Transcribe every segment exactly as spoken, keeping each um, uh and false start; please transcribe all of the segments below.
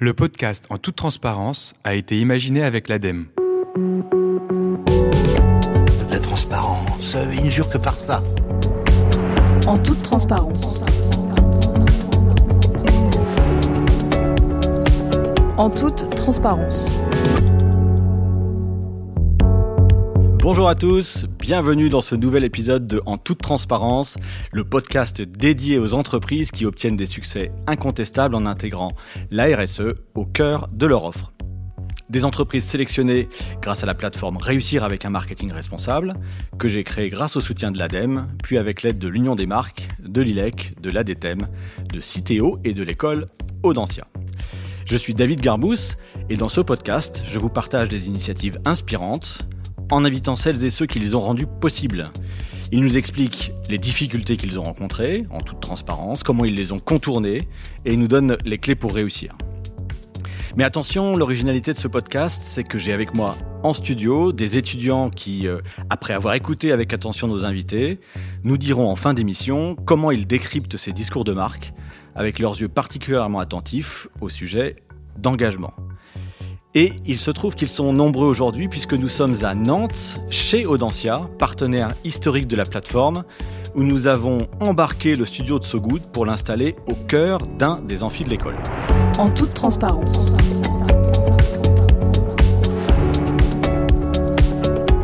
Le podcast En toute transparence a été imaginé avec l'ADEME. La transparence, il ne jure que par ça. En toute transparence. En toute transparence. Bonjour à tous, bienvenue dans ce nouvel épisode de En toute transparence, le podcast dédié aux entreprises qui obtiennent des succès incontestables en intégrant la R S E au cœur de leur offre. Des entreprises sélectionnées grâce à la plateforme Réussir avec un marketing responsable, que j'ai créée grâce au soutien de l'ADEME, puis avec l'aide de l'Union des marques, de l'ILEC, de l'ADETEM, de Citeo et de l'école Audencia. Je suis David Garbous et dans ce podcast, je vous partage des initiatives inspirantes, en invitant celles et ceux qui les ont rendus possibles. Ils nous expliquent les difficultés qu'ils ont rencontrées, en toute transparence, comment ils les ont contournées, et ils nous donnent les clés pour réussir. Mais attention, l'originalité de ce podcast, c'est que j'ai avec moi en studio des étudiants qui, euh, après avoir écouté avec attention nos invités, nous diront en fin d'émission comment ils décryptent ces discours de marque, avec leurs yeux particulièrement attentifs au sujet d'engagement. Et il se trouve qu'ils sont nombreux aujourd'hui puisque nous sommes à Nantes, chez Audencia, partenaire historique de la plateforme, où nous avons embarqué le studio de Sogood pour l'installer au cœur d'un des amphis de l'école. En toute transparence.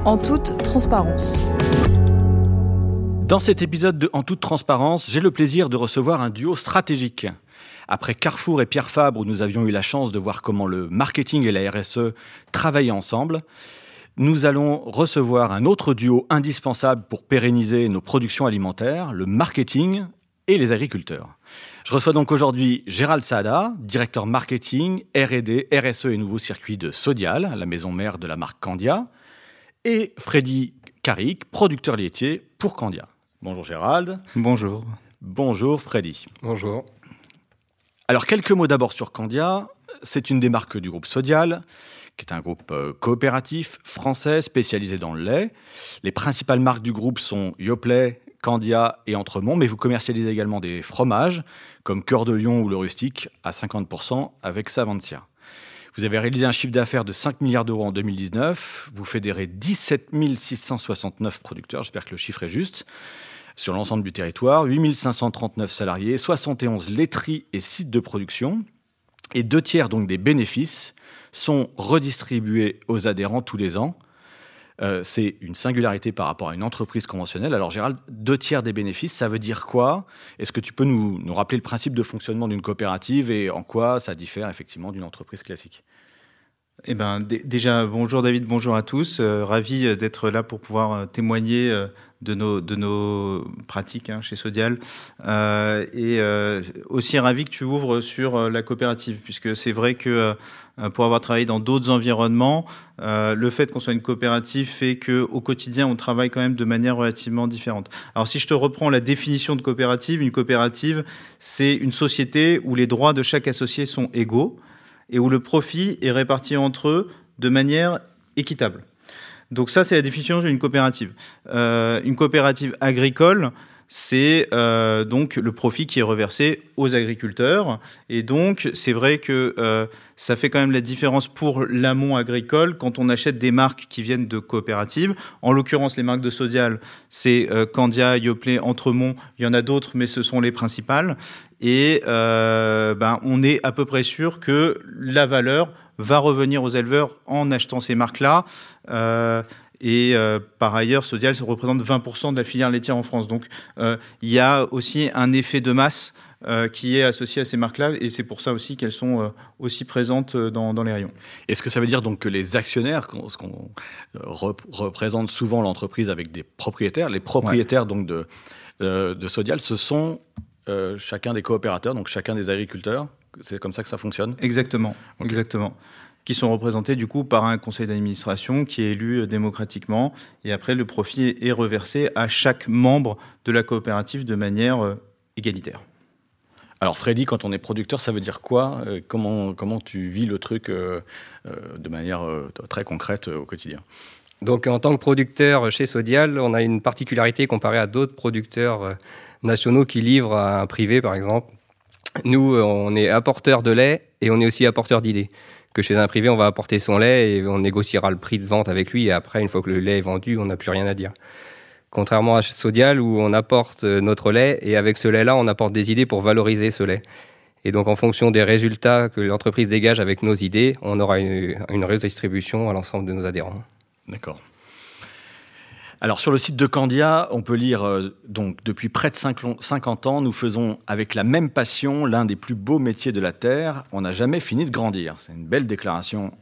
En toute transparence. Dans cet épisode de En toute transparence, j'ai le plaisir de recevoir un duo stratégique. Après Carrefour et Pierre Fabre, où nous avions eu la chance de voir comment le marketing et la R S E travaillaient ensemble, nous allons recevoir un autre duo indispensable pour pérenniser nos productions alimentaires, le marketing et les agriculteurs. Je reçois donc aujourd'hui Gérald Saada, directeur marketing, R et D, R S E et nouveaux circuits de Sodiaal, la maison mère de la marque Candia, et Freddy Caric, producteur laitier pour Candia. Bonjour Gérald. Bonjour. Bonjour Freddy. Bonjour. Alors, quelques mots d'abord sur Candia. C'est une des marques du groupe Sodiaal, qui est un groupe coopératif français spécialisé dans le lait. Les principales marques du groupe sont Yoplait, Candia et Entremont, mais vous commercialisez également des fromages, comme Cœur de Lyon ou Le Rustique, à cinquante pour cent avec Savencia. Vous avez réalisé un chiffre d'affaires de cinq milliards d'euros en deux mille dix-neuf. Vous fédérez dix-sept mille six cent soixante-neuf producteurs, j'espère que le chiffre est juste, sur l'ensemble du territoire, huit mille cinq cent trente-neuf salariés, soixante et onze laiteries et sites de production, et deux tiers donc des bénéfices sont redistribués aux adhérents tous les ans. Euh, c'est une singularité par rapport à une entreprise conventionnelle. Alors Gérald, deux tiers des bénéfices, ça veut dire quoi? Est-ce que tu peux nous, nous rappeler le principe de fonctionnement d'une coopérative et en quoi ça diffère effectivement d'une entreprise classique? Eh ben, d- déjà, bonjour David, bonjour à tous. Euh, ravi d'être là pour pouvoir témoigner euh, de, nos, de nos pratiques hein, chez Sodiaal. Euh, et euh, aussi ravi que tu ouvres sur euh, la coopérative, puisque c'est vrai que euh, pour avoir travaillé dans d'autres environnements, euh, le fait qu'on soit une coopérative fait qu'au quotidien, on travaille quand même de manière relativement différente. Alors, si je te reprends la définition de coopérative, une coopérative, c'est une société où les droits de chaque associé sont égaux et où le profit est réparti entre eux de manière équitable. Donc ça, c'est la définition d'une coopérative. Euh, une coopérative agricole, c'est euh, donc le profit qui est reversé aux agriculteurs. Et donc, c'est vrai que euh, ça fait quand même la différence pour l'amont agricole quand on achète des marques qui viennent de coopératives. En l'occurrence, les marques de Sodiaal, c'est euh, Candia, Yoplait, Entremont. Il y en a d'autres, mais ce sont les principales. Et euh, ben, on est à peu près sûr que la valeur va revenir aux éleveurs en achetant ces marques-là. Euh, Et euh, par ailleurs, Sodiaal, ça représente vingt pour cent de la filière laitière en France. Donc, euh, il y a aussi un effet de masse euh, qui est associé à ces marques-là. Et c'est pour ça aussi qu'elles sont euh, aussi présentes dans, dans les rayons. Est-ce que ça veut dire donc que les actionnaires, ce qu'on rep- représente souvent l'entreprise avec des propriétaires, les propriétaires ouais. donc de, euh, de Sodiaal, ce sont euh, chacun des coopérateurs, donc chacun des agriculteurs? C'est comme ça que ça fonctionne? Exactement, okay. exactement. Qui sont représentés du coup par un conseil d'administration qui est élu démocratiquement. Et après, le profit est reversé à chaque membre de la coopérative de manière égalitaire. Alors Freddy, quand on est producteur, ça veut dire quoi? Comment, comment tu vis le truc euh, euh, de manière euh, très concrète euh, au quotidien? Donc en tant que producteur chez Sodiaal, on a une particularité comparée à d'autres producteurs nationaux qui livrent à un privé par exemple. nous, on est apporteur de lait et on est aussi apporteur d'idées. Que chez un privé, on va apporter son lait et on négociera le prix de vente avec lui. Et après, une fois que le lait est vendu, on n'a plus rien à dire. Contrairement à Sodiaal, où on apporte notre lait et avec ce lait-là, on apporte des idées pour valoriser ce lait. Et donc, en fonction des résultats que l'entreprise dégage avec nos idées, on aura une, une redistribution à l'ensemble de nos adhérents. D'accord. Alors, sur le site de Candia, on peut lire euh, donc depuis près de cinquante ans, nous faisons avec la même passion l'un des plus beaux métiers de la Terre. On n'a jamais fini de grandir. C'est une belle déclaration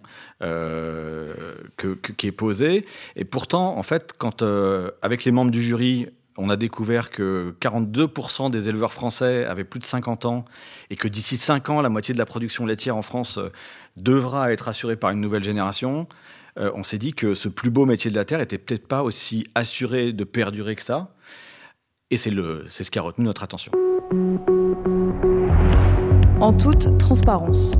euh, que, que, qui est posée. Et pourtant, en fait, quand euh, avec les membres du jury, on a découvert que quarante-deux pour cent des éleveurs français avaient plus de cinquante ans et que d'ici cinq ans, la moitié de la production laitière en France euh, devra être assurée par une nouvelle génération. Euh, on s'est dit que ce plus beau métier de la Terre n'était peut-être pas aussi assuré de perdurer que ça. Et c'est, le, c'est ce qui a retenu notre attention. En toute transparence.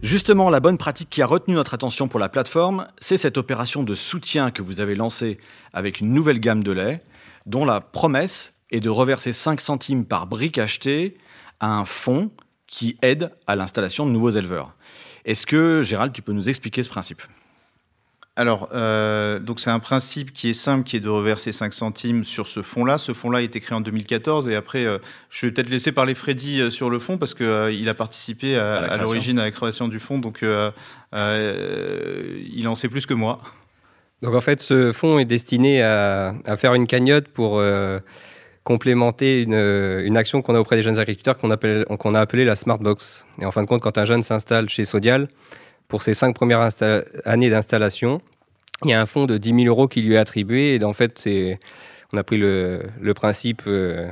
Justement, la bonne pratique qui a retenu notre attention pour la plateforme, c'est cette opération de soutien que vous avez lancée avec une nouvelle gamme de lait, dont la promesse est de reverser cinq centimes par brique achetée à un fonds qui aide à l'installation de nouveaux éleveurs. Est-ce que, Gérald, tu peux nous expliquer ce principe ? Alors, euh, donc c'est un principe qui est simple, qui est de reverser cinq centimes sur ce fonds-là. Ce fonds-là a été créé en deux mille quatorze. Et après, euh, je vais peut-être laisser parler Freddy sur le fonds, parce qu'il euh, a participé à, à, à l'origine à la création du fonds. Donc, euh, euh, il en sait plus que moi. Donc, en fait, ce fonds est destiné à, à faire une cagnotte pour... Euh, complémenter une, une action qu'on a auprès des jeunes agriculteurs qu'on, appelle, qu'on a appelée la Smart Box. Et en fin de compte, quand un jeune s'installe chez Sodiaal, pour ses cinq premières insta- années d'installation, il y a un fonds de dix mille euros qui lui est attribué. Et en fait, c'est, on a pris le, le principe de,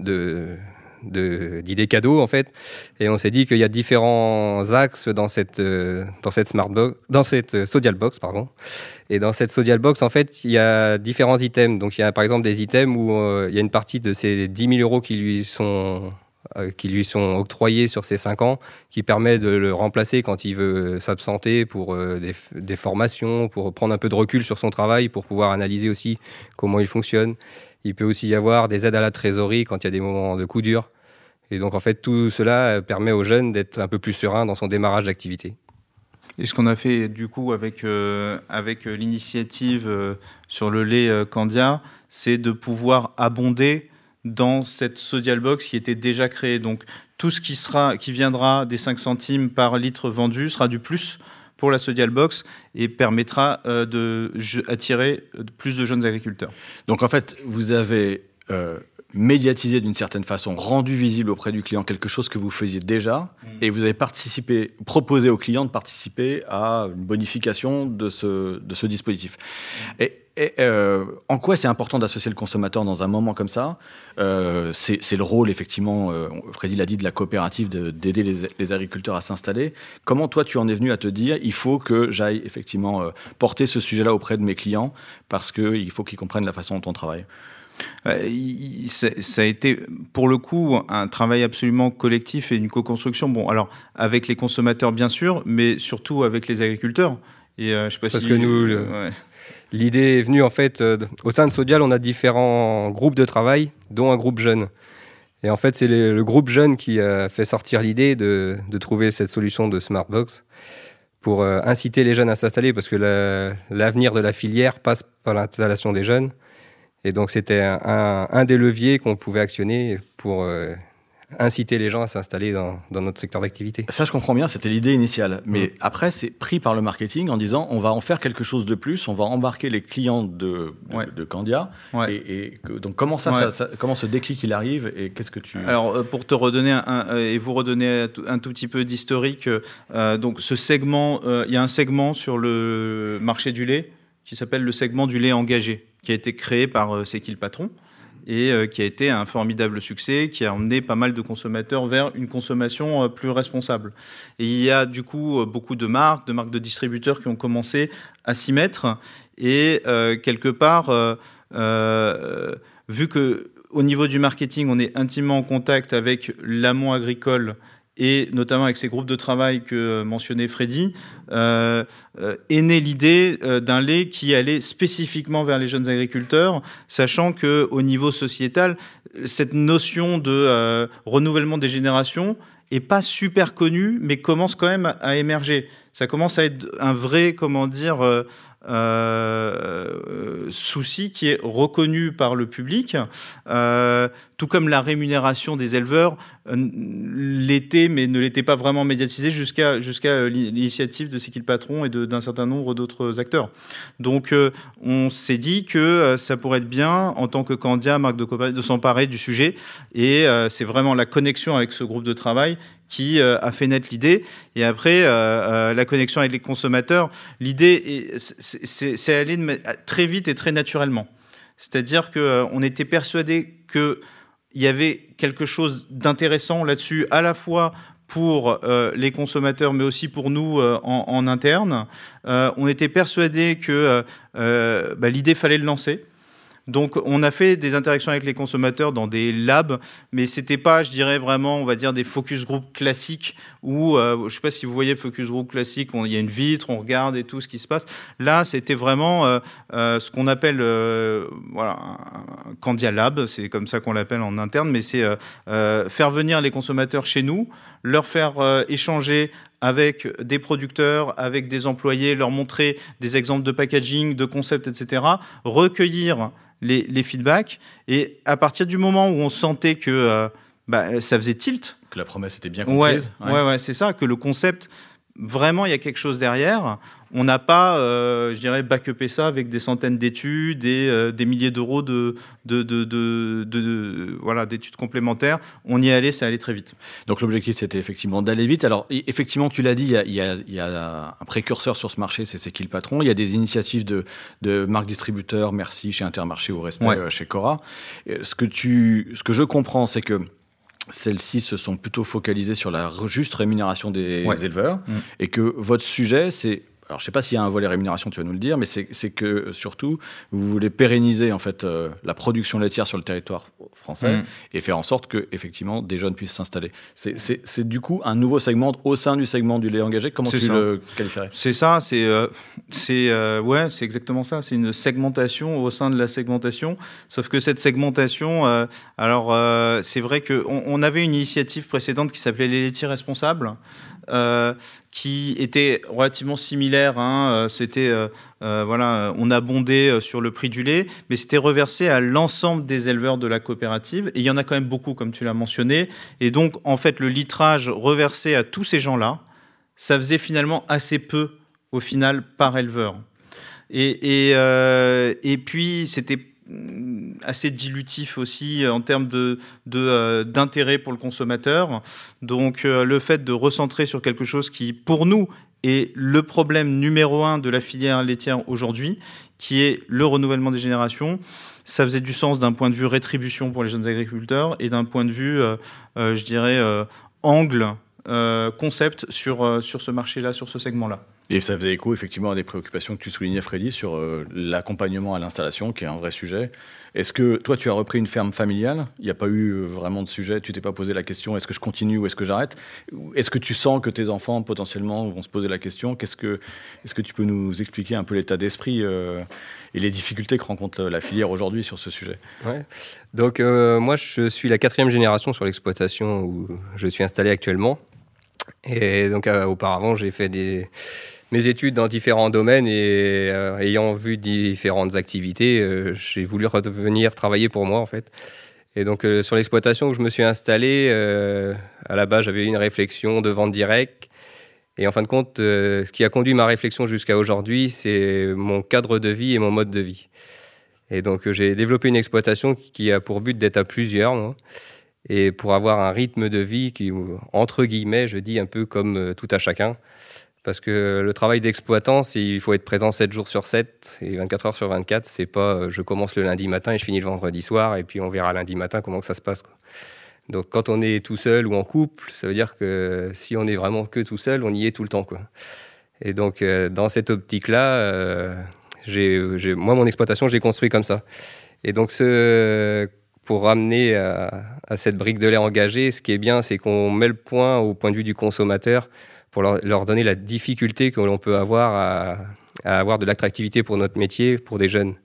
de, d'idée cadeau, en fait. Et on s'est dit qu'il y a différents axes dans cette, dans cette, Smart Box, dans cette Sodiaal Box, pardon. Et dans cette Sodiaal Box, en fait, il y a différents items. Donc, il y a par exemple des items où euh, il y a une partie de ces dix mille euros qui lui sont, euh, qui lui sont octroyés sur ces cinq ans, qui permet de le remplacer quand il veut s'absenter pour euh, des, des formations, pour prendre un peu de recul sur son travail, pour pouvoir analyser aussi comment il fonctionne. Il peut aussi y avoir des aides à la trésorerie quand il y a des moments de coup dur. Et donc, en fait, tout cela permet aux jeunes d'être un peu plus sereins dans son démarrage d'activité. Et ce qu'on a fait du coup avec, euh, avec l'initiative euh, sur le lait euh, Candia, c'est de pouvoir abonder dans cette Sodiaal Box qui était déjà créée. Donc tout ce qui, sera, qui viendra des cinq centimes par litre vendu sera du plus pour la Sodiaal Box et permettra euh, de je, attirer plus de jeunes agriculteurs. Donc en fait, vous avez euh, médiatisé d'une certaine façon, rendu visible auprès du client quelque chose que vous faisiez déjà, mmh. et vous avez participé, proposé au client de participer à une bonification de ce, de ce dispositif. Mmh. Et, et euh, en quoi c'est important d'associer le consommateur dans un moment comme ça ? euh, c'est, c'est le rôle, effectivement, euh, Freddy l'a dit, de la coopérative, de, d'aider les, les agriculteurs à s'installer. Comment toi, tu en es venu à te dire, il faut que j'aille effectivement euh, porter ce sujet-là auprès de mes clients, parce qu'il faut qu'ils comprennent la façon dont on travaille ? Ça a été, pour le coup, un travail absolument collectif et une co-construction. Bon, alors, avec les consommateurs, bien sûr, mais surtout avec les agriculteurs. Et, euh, je sais pas Parce si... que nous, le... ouais. l'idée est venue, en fait, euh, au sein de Sodiaal, on a différents groupes de travail, dont un groupe jeune. Et en fait, c'est les, le groupe jeune qui a fait sortir l'idée de, de trouver cette solution de Smartbox pour euh, inciter les jeunes à s'installer, parce que la, l'avenir de la filière passe par l'installation des jeunes. Et donc, c'était un, un, un des leviers qu'on pouvait actionner pour euh, inciter les gens à s'installer dans, dans notre secteur d'activité. Ça, je comprends bien, c'était l'idée initiale. Mais mmh. après, c'est pris par le marketing en disant on va en faire quelque chose de plus, on va embarquer les clients de, de, ouais. de Candia. Ouais. Et, et donc, comment, ça, ouais. ça, ça, comment ce déclic, il arrive et qu'est-ce que tu... Alors, pour te redonner un, un, et vous redonner un tout petit peu d'historique, euh, donc ce segment, il euh, y a un segment sur le marché du lait qui s'appelle le segment du lait engagé, qui a été créé par euh, C'est qui le patron et euh, qui a été un formidable succès, qui a emmené pas mal de consommateurs vers une consommation euh, plus responsable. Et il y a du coup beaucoup de marques, de marques de distributeurs qui ont commencé à s'y mettre. Et euh, quelque part, euh, euh, vu qu'au niveau du marketing, on est intimement en contact avec l'amont agricole et notamment avec ces groupes de travail que mentionnait Freddy, euh, euh, est née l'idée euh, d'un lait qui allait spécifiquement vers les jeunes agriculteurs, sachant qu'au niveau sociétal, cette notion de euh, renouvellement des générations est pas super connue, mais commence quand même à émerger. Ça commence à être un vrai, comment dire, euh, euh, souci qui est reconnu par le public, euh, tout comme la rémunération des éleveurs euh, l'était, mais ne l'était pas vraiment médiatisée jusqu'à, jusqu'à l'initiative de C'est qui le patron et de, d'un certain nombre d'autres acteurs. Donc, euh, on s'est dit que euh, ça pourrait être bien, en tant que Candia, marque de coopérative, de s'emparer du sujet. Et euh, c'est vraiment la connexion avec ce groupe de travail qui euh, a fait naître l'idée. Et après, euh, euh, la connexion avec les consommateurs, l'idée, est, c'est, c'est, c'est aller très vite et très naturellement. C'est-à-dire qu'on euh, était persuadés qu'il y avait quelque chose d'intéressant là-dessus, à la fois pour euh, les consommateurs, mais aussi pour nous euh, en, en interne. Euh, on était persuadés que euh, bah, l'idée, fallait le lancer. Donc, on a fait des interactions avec les consommateurs dans des labs, mais c'était pas, je dirais vraiment, on va dire des focus group classiques où, euh, je sais pas si vous voyez focus group classique, il y a une vitre, on regarde et tout ce qui se passe. Là, c'était vraiment euh, euh, ce qu'on appelle, euh, voilà, un Candia Lab, c'est comme ça qu'on l'appelle en interne, mais c'est euh, euh, faire venir les consommateurs chez nous, leur faire euh, échanger avec des producteurs, avec des employés, leur montrer des exemples de packaging, de concepts, et cetera, recueillir les, les feedbacks. Et à partir du moment où on sentait que euh, bah, ça faisait tilt... Que la promesse était bien comprise. Ouais, ouais. Ouais, ouais, c'est ça, que le concept, vraiment, il y a quelque chose derrière. On n'a pas, euh, je dirais, back-upé ça avec des centaines d'études et euh, des milliers d'euros de, de, de, de, de, de, voilà, d'études complémentaires. On y est allé, ça allait très vite. Donc l'objectif, c'était effectivement d'aller vite. Alors effectivement, tu l'as dit, il y a, y a, y a un précurseur sur ce marché, c'est C'est qui le patron. Il y a des initiatives de, de marques distributeurs, merci, chez Intermarché au respect, ouais. Chez Cora. Ce que, tu, ce que je comprends, c'est que celles-ci se sont plutôt focalisées sur la juste rémunération des, ouais. des éleveurs mmh. et que votre sujet, c'est... Alors, je ne sais pas s'il y a un volet rémunération, tu vas nous le dire, mais c'est, c'est que, surtout, vous voulez pérenniser en fait, euh, la production laitière sur le territoire français mmh. et faire en sorte que, effectivement, des jeunes puissent s'installer. C'est, c'est, c'est du coup un nouveau segment au sein du segment du lait engagé. Comment c'est tu ça. le qualifierais ? C'est ça, c'est, euh, c'est, euh, ouais, c'est exactement ça. C'est une segmentation au sein de la segmentation. Sauf que cette segmentation, euh, alors, euh, c'est vrai qu'on on avait une initiative précédente qui s'appelait les laitiers responsables. Euh, qui était relativement similaire. Hein. C'était, euh, euh, voilà, on abondait sur le prix du lait, mais c'était reversé à l'ensemble des éleveurs de la coopérative. Et il y en a quand même beaucoup, comme tu l'as mentionné. Et donc, en fait, le litrage reversé à tous ces gens-là, ça faisait finalement assez peu, au final, par éleveur. Et, et, euh, et puis, c'était assez dilutif aussi en termes de, de, euh, d'intérêt pour le consommateur. Donc, euh, le fait de recentrer sur quelque chose qui, pour nous, est le problème numéro un de la filière laitière aujourd'hui, qui est le renouvellement des générations, ça faisait du sens d'un point de vue rétribution pour les jeunes agriculteurs et d'un point de vue, euh, euh, je dirais, euh, angle, euh, concept sur, euh, sur ce marché-là, sur ce segment-là. Et ça faisait écho effectivement à des préoccupations que tu soulignais, Freddy, sur euh, l'accompagnement à l'installation, qui est un vrai sujet. Est-ce que toi, tu as repris une ferme familiale ? Il n'y a pas eu euh, vraiment de sujet. Tu t'es pas posé la question, est-ce que je continue ou est-ce que j'arrête ? Est-ce que tu sens que tes enfants, potentiellement, vont se poser la question ? Qu'est-ce que, est-ce que tu peux nous expliquer un peu l'état d'esprit euh, et les difficultés que rencontre la filière aujourd'hui sur ce sujet ? Ouais. Donc, euh, moi, je suis la quatrième génération sur l'exploitation où je suis installé actuellement. Et donc, euh, auparavant, j'ai fait des... mes études dans différents domaines et euh, ayant vu différentes activités, euh, j'ai voulu revenir travailler pour moi en fait. Et donc euh, sur l'exploitation où je me suis installé, euh, à la base j'avais une réflexion de vente directe. Et en fin de compte, euh, ce qui a conduit ma réflexion jusqu'à aujourd'hui, c'est mon cadre de vie et mon mode de vie. Et donc euh, j'ai développé une exploitation qui a pour but d'être à plusieurs, moi, et pour avoir un rythme de vie qui, entre guillemets, je dis un peu comme euh, tout à chacun. Parce que le travail d'exploitant, c'est, il faut être présent sept jours sur sept et vingt-quatre heures sur vingt-quatre. C'est pas euh, je commence le lundi matin et je finis le vendredi soir et puis on verra lundi matin comment que ça se passe, quoi. Donc quand on est tout seul ou en couple, ça veut dire que si on est vraiment que tout seul, on y est tout le temps, quoi. Et donc euh, dans cette optique-là, euh, j'ai, j'ai, moi mon exploitation, j'ai construit comme ça. Et donc ce, pour ramener à, à cette brique de lait engagée, ce qui est bien, c'est qu'on met le point au point de vue du consommateur pour leur, leur donner la difficulté que l'on peut avoir à, à avoir de l'attractivité pour notre métier, pour des jeunes.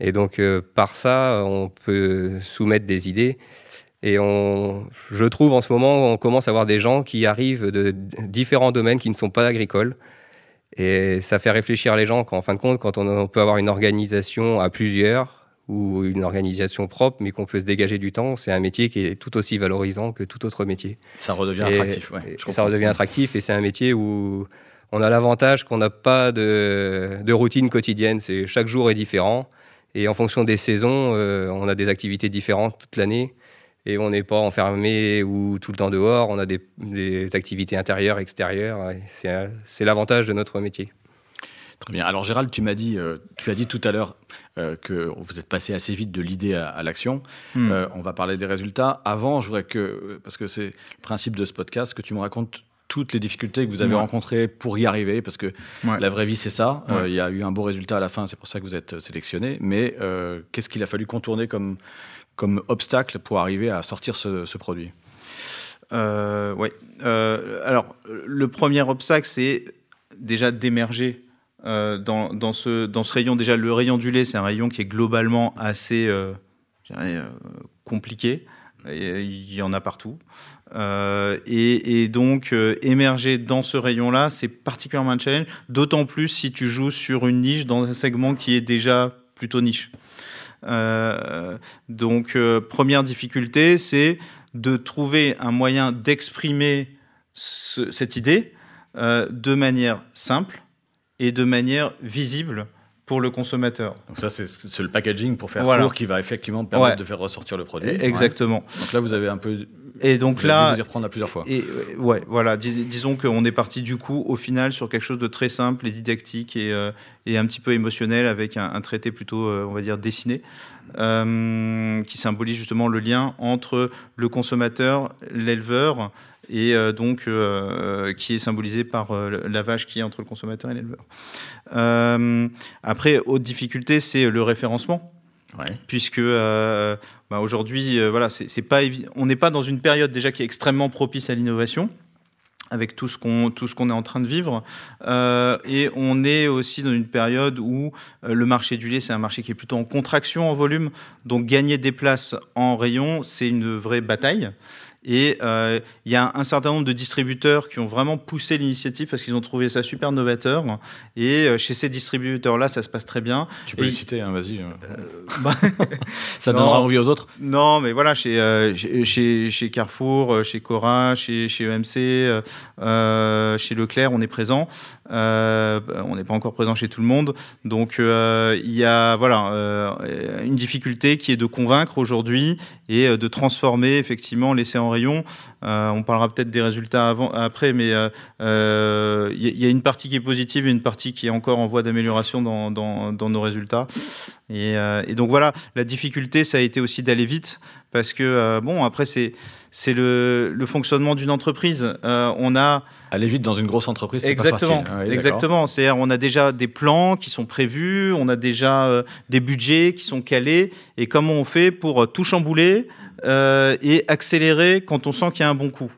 Et donc, euh, par ça, on peut soumettre des idées. Et on, je trouve, en ce moment, on commence à avoir des gens qui arrivent de différents domaines qui ne sont pas agricoles. Et ça fait réfléchir les gens qu'en fin de compte, quand on, on peut avoir une organisation à plusieurs ou une organisation propre, mais qu'on peut se dégager du temps, c'est un métier qui est tout aussi valorisant que tout autre métier. Ça redevient et, attractif, oui. Ça redevient attractif et c'est un métier où on a l'avantage qu'on n'a pas de, de routine quotidienne. C'est, chaque jour est différent et en fonction des saisons, euh, on a des activités différentes toute l'année. Et on n'est pas enfermé ou tout le temps dehors. On a des, des activités intérieures, extérieures. Et c'est, c'est l'avantage de notre métier. Très bien. Alors Gérald, tu m'as dit, euh, tu as dit tout à l'heure euh, que vous êtes passé assez vite de l'idée à, à l'action. Mmh. Euh, on va parler des résultats. Avant, je voudrais que, parce que c'est le principe de ce podcast, que tu me racontes toutes les difficultés que vous avez ouais. rencontrées pour y arriver, parce que ouais. la vraie vie, c'est ça. Il ouais. euh, y a eu un beau résultat à la fin, c'est pour ça que vous êtes sélectionné. Mais euh, qu'est-ce qu'il a fallu contourner comme... comme obstacle pour arriver à sortir ce, ce produit ? euh, Oui. Euh, alors, le premier obstacle, c'est déjà d'émerger euh, dans, dans, ce, dans ce rayon. Déjà, le rayon du lait, c'est un rayon qui est globalement assez euh, euh, compliqué. Il y en a partout. Euh, et, et donc, euh, émerger dans ce rayon-là, c'est particulièrement un challenge, d'autant plus si tu joues sur une niche dans un segment qui est déjà plutôt niche. Euh, donc euh, première difficulté, c'est de trouver un moyen d'exprimer ce, cette idée euh, de manière simple et de manière visible pour le consommateur. Donc ça, c'est, c'est le packaging pour faire voilà. court qui va effectivement permettre ouais. de faire ressortir le produit. Exactement. Ouais. Donc là, vous avez un peu... Et donc vous là... Vous y reprendre à plusieurs fois. Et, ouais, voilà. Dis, disons qu'on est parti du coup, au final, sur quelque chose de très simple et didactique et, euh, et un petit peu émotionnel avec un, un traité plutôt, euh, on va dire, dessiné euh, qui symbolise justement le lien entre le consommateur, l'éleveur et euh, donc euh, qui est symbolisé par euh, la vache qui est entre le consommateur et l'éleveur. Euh, après, autre difficulté, c'est le référencement, ouais. puisque euh, bah aujourd'hui, euh, voilà, c'est, c'est pas évi- on n'est pas dans une période déjà qui est extrêmement propice à l'innovation, avec tout ce qu'on, tout ce qu'on est en train de vivre. Euh, et on est aussi dans une période où le marché du lait, c'est un marché qui est plutôt en contraction en volume, donc gagner des places en rayon, c'est une vraie bataille. Et euh, il y a un certain nombre de distributeurs qui ont vraiment poussé l'initiative parce qu'ils ont trouvé ça super novateur. Et euh, chez ces distributeurs-là, ça se passe très bien. Tu peux et les citer, hein, vas-y. Euh, bah, ça non, donnera envie aux autres. Non, mais voilà, chez, euh, chez, chez, chez Carrefour, chez Cora, chez, chez E M C, euh, chez Leclerc, on est présent. Euh, on n'est pas encore présent chez tout le monde. Donc, euh, il y a voilà, euh, une difficulté qui est de convaincre aujourd'hui et de transformer effectivement l'essai en rayon. Euh, on parlera peut-être des résultats avant, après, mais il euh, y, y a une partie qui est positive et une partie qui est encore en voie d'amélioration dans, dans, dans nos résultats. Et, euh, et donc voilà, la difficulté, ça a été aussi d'aller vite parce que, euh, bon, après, c'est, c'est le, le fonctionnement d'une entreprise. Euh, on a... Aller vite dans une grosse entreprise, c'est exactement, pas facile. Ouais, exactement. C'est-à-dire, on a déjà des plans qui sont prévus, on a déjà euh, des budgets qui sont calés. Et comment on fait pour tout chambouler euh, et accélérer quand on sent qu'il y a un bon coup ?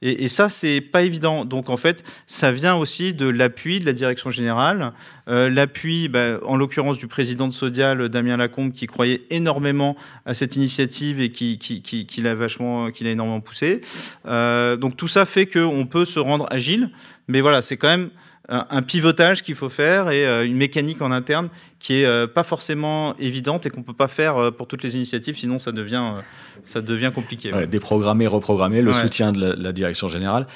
Et, et ça, c'est pas évident. Donc, en fait, ça vient aussi de l'appui de la direction générale. Euh, l'appui, bah, en l'occurrence, du président de Sodiaal, Damien Lacombe, qui croyait énormément à cette initiative et qui, qui, qui, qui, l'a, vachement, qui l'a énormément poussé. Euh, donc, tout ça fait qu'on peut se rendre agile. Mais voilà, c'est quand même un, un pivotage qu'il faut faire et euh, une mécanique en interne qui n'est euh, pas forcément évidente et qu'on ne peut pas faire euh, pour toutes les initiatives, sinon ça devient, euh, ça devient compliqué. Ouais, ouais. Déprogrammer, reprogrammer, le ouais. soutien de la, la direction générale,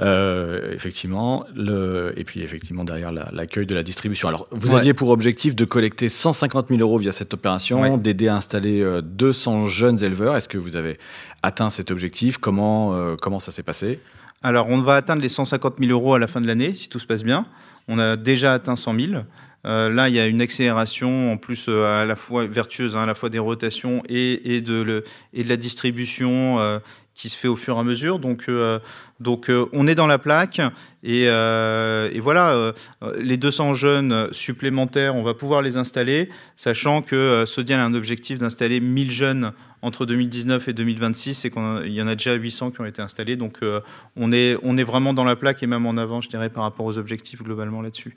euh, effectivement, le, et puis effectivement derrière la, l'accueil de la distribution. Alors, vous ouais. aviez pour objectif de collecter cent cinquante mille euros via cette opération, ouais. d'aider à installer euh, deux cents jeunes éleveurs. Est-ce que vous avez atteint cet objectif ? Comment, euh, comment ça s'est passé ? Alors, on va atteindre les cent cinquante mille euros à la fin de l'année, si tout se passe bien. On a déjà atteint cent mille. Euh, là, il y a une accélération, en plus, euh, à la fois vertueuse, hein, à la fois des rotations et, et, de, le, et de la distribution euh, qui se fait au fur et à mesure. Donc, euh, donc euh, on est dans la plaque. Et, euh, et voilà, euh, les deux cents jeunes supplémentaires, on va pouvoir les installer, sachant que euh, Sodiaal a un objectif d'installer mille jeunes entre deux mille dix-neuf et deux mille vingt-six, et qu'il y en a déjà huit cents qui ont été installés. Donc, euh, on est, on est vraiment dans la plaque et même en avant, je dirais, par rapport aux objectifs globalement là-dessus.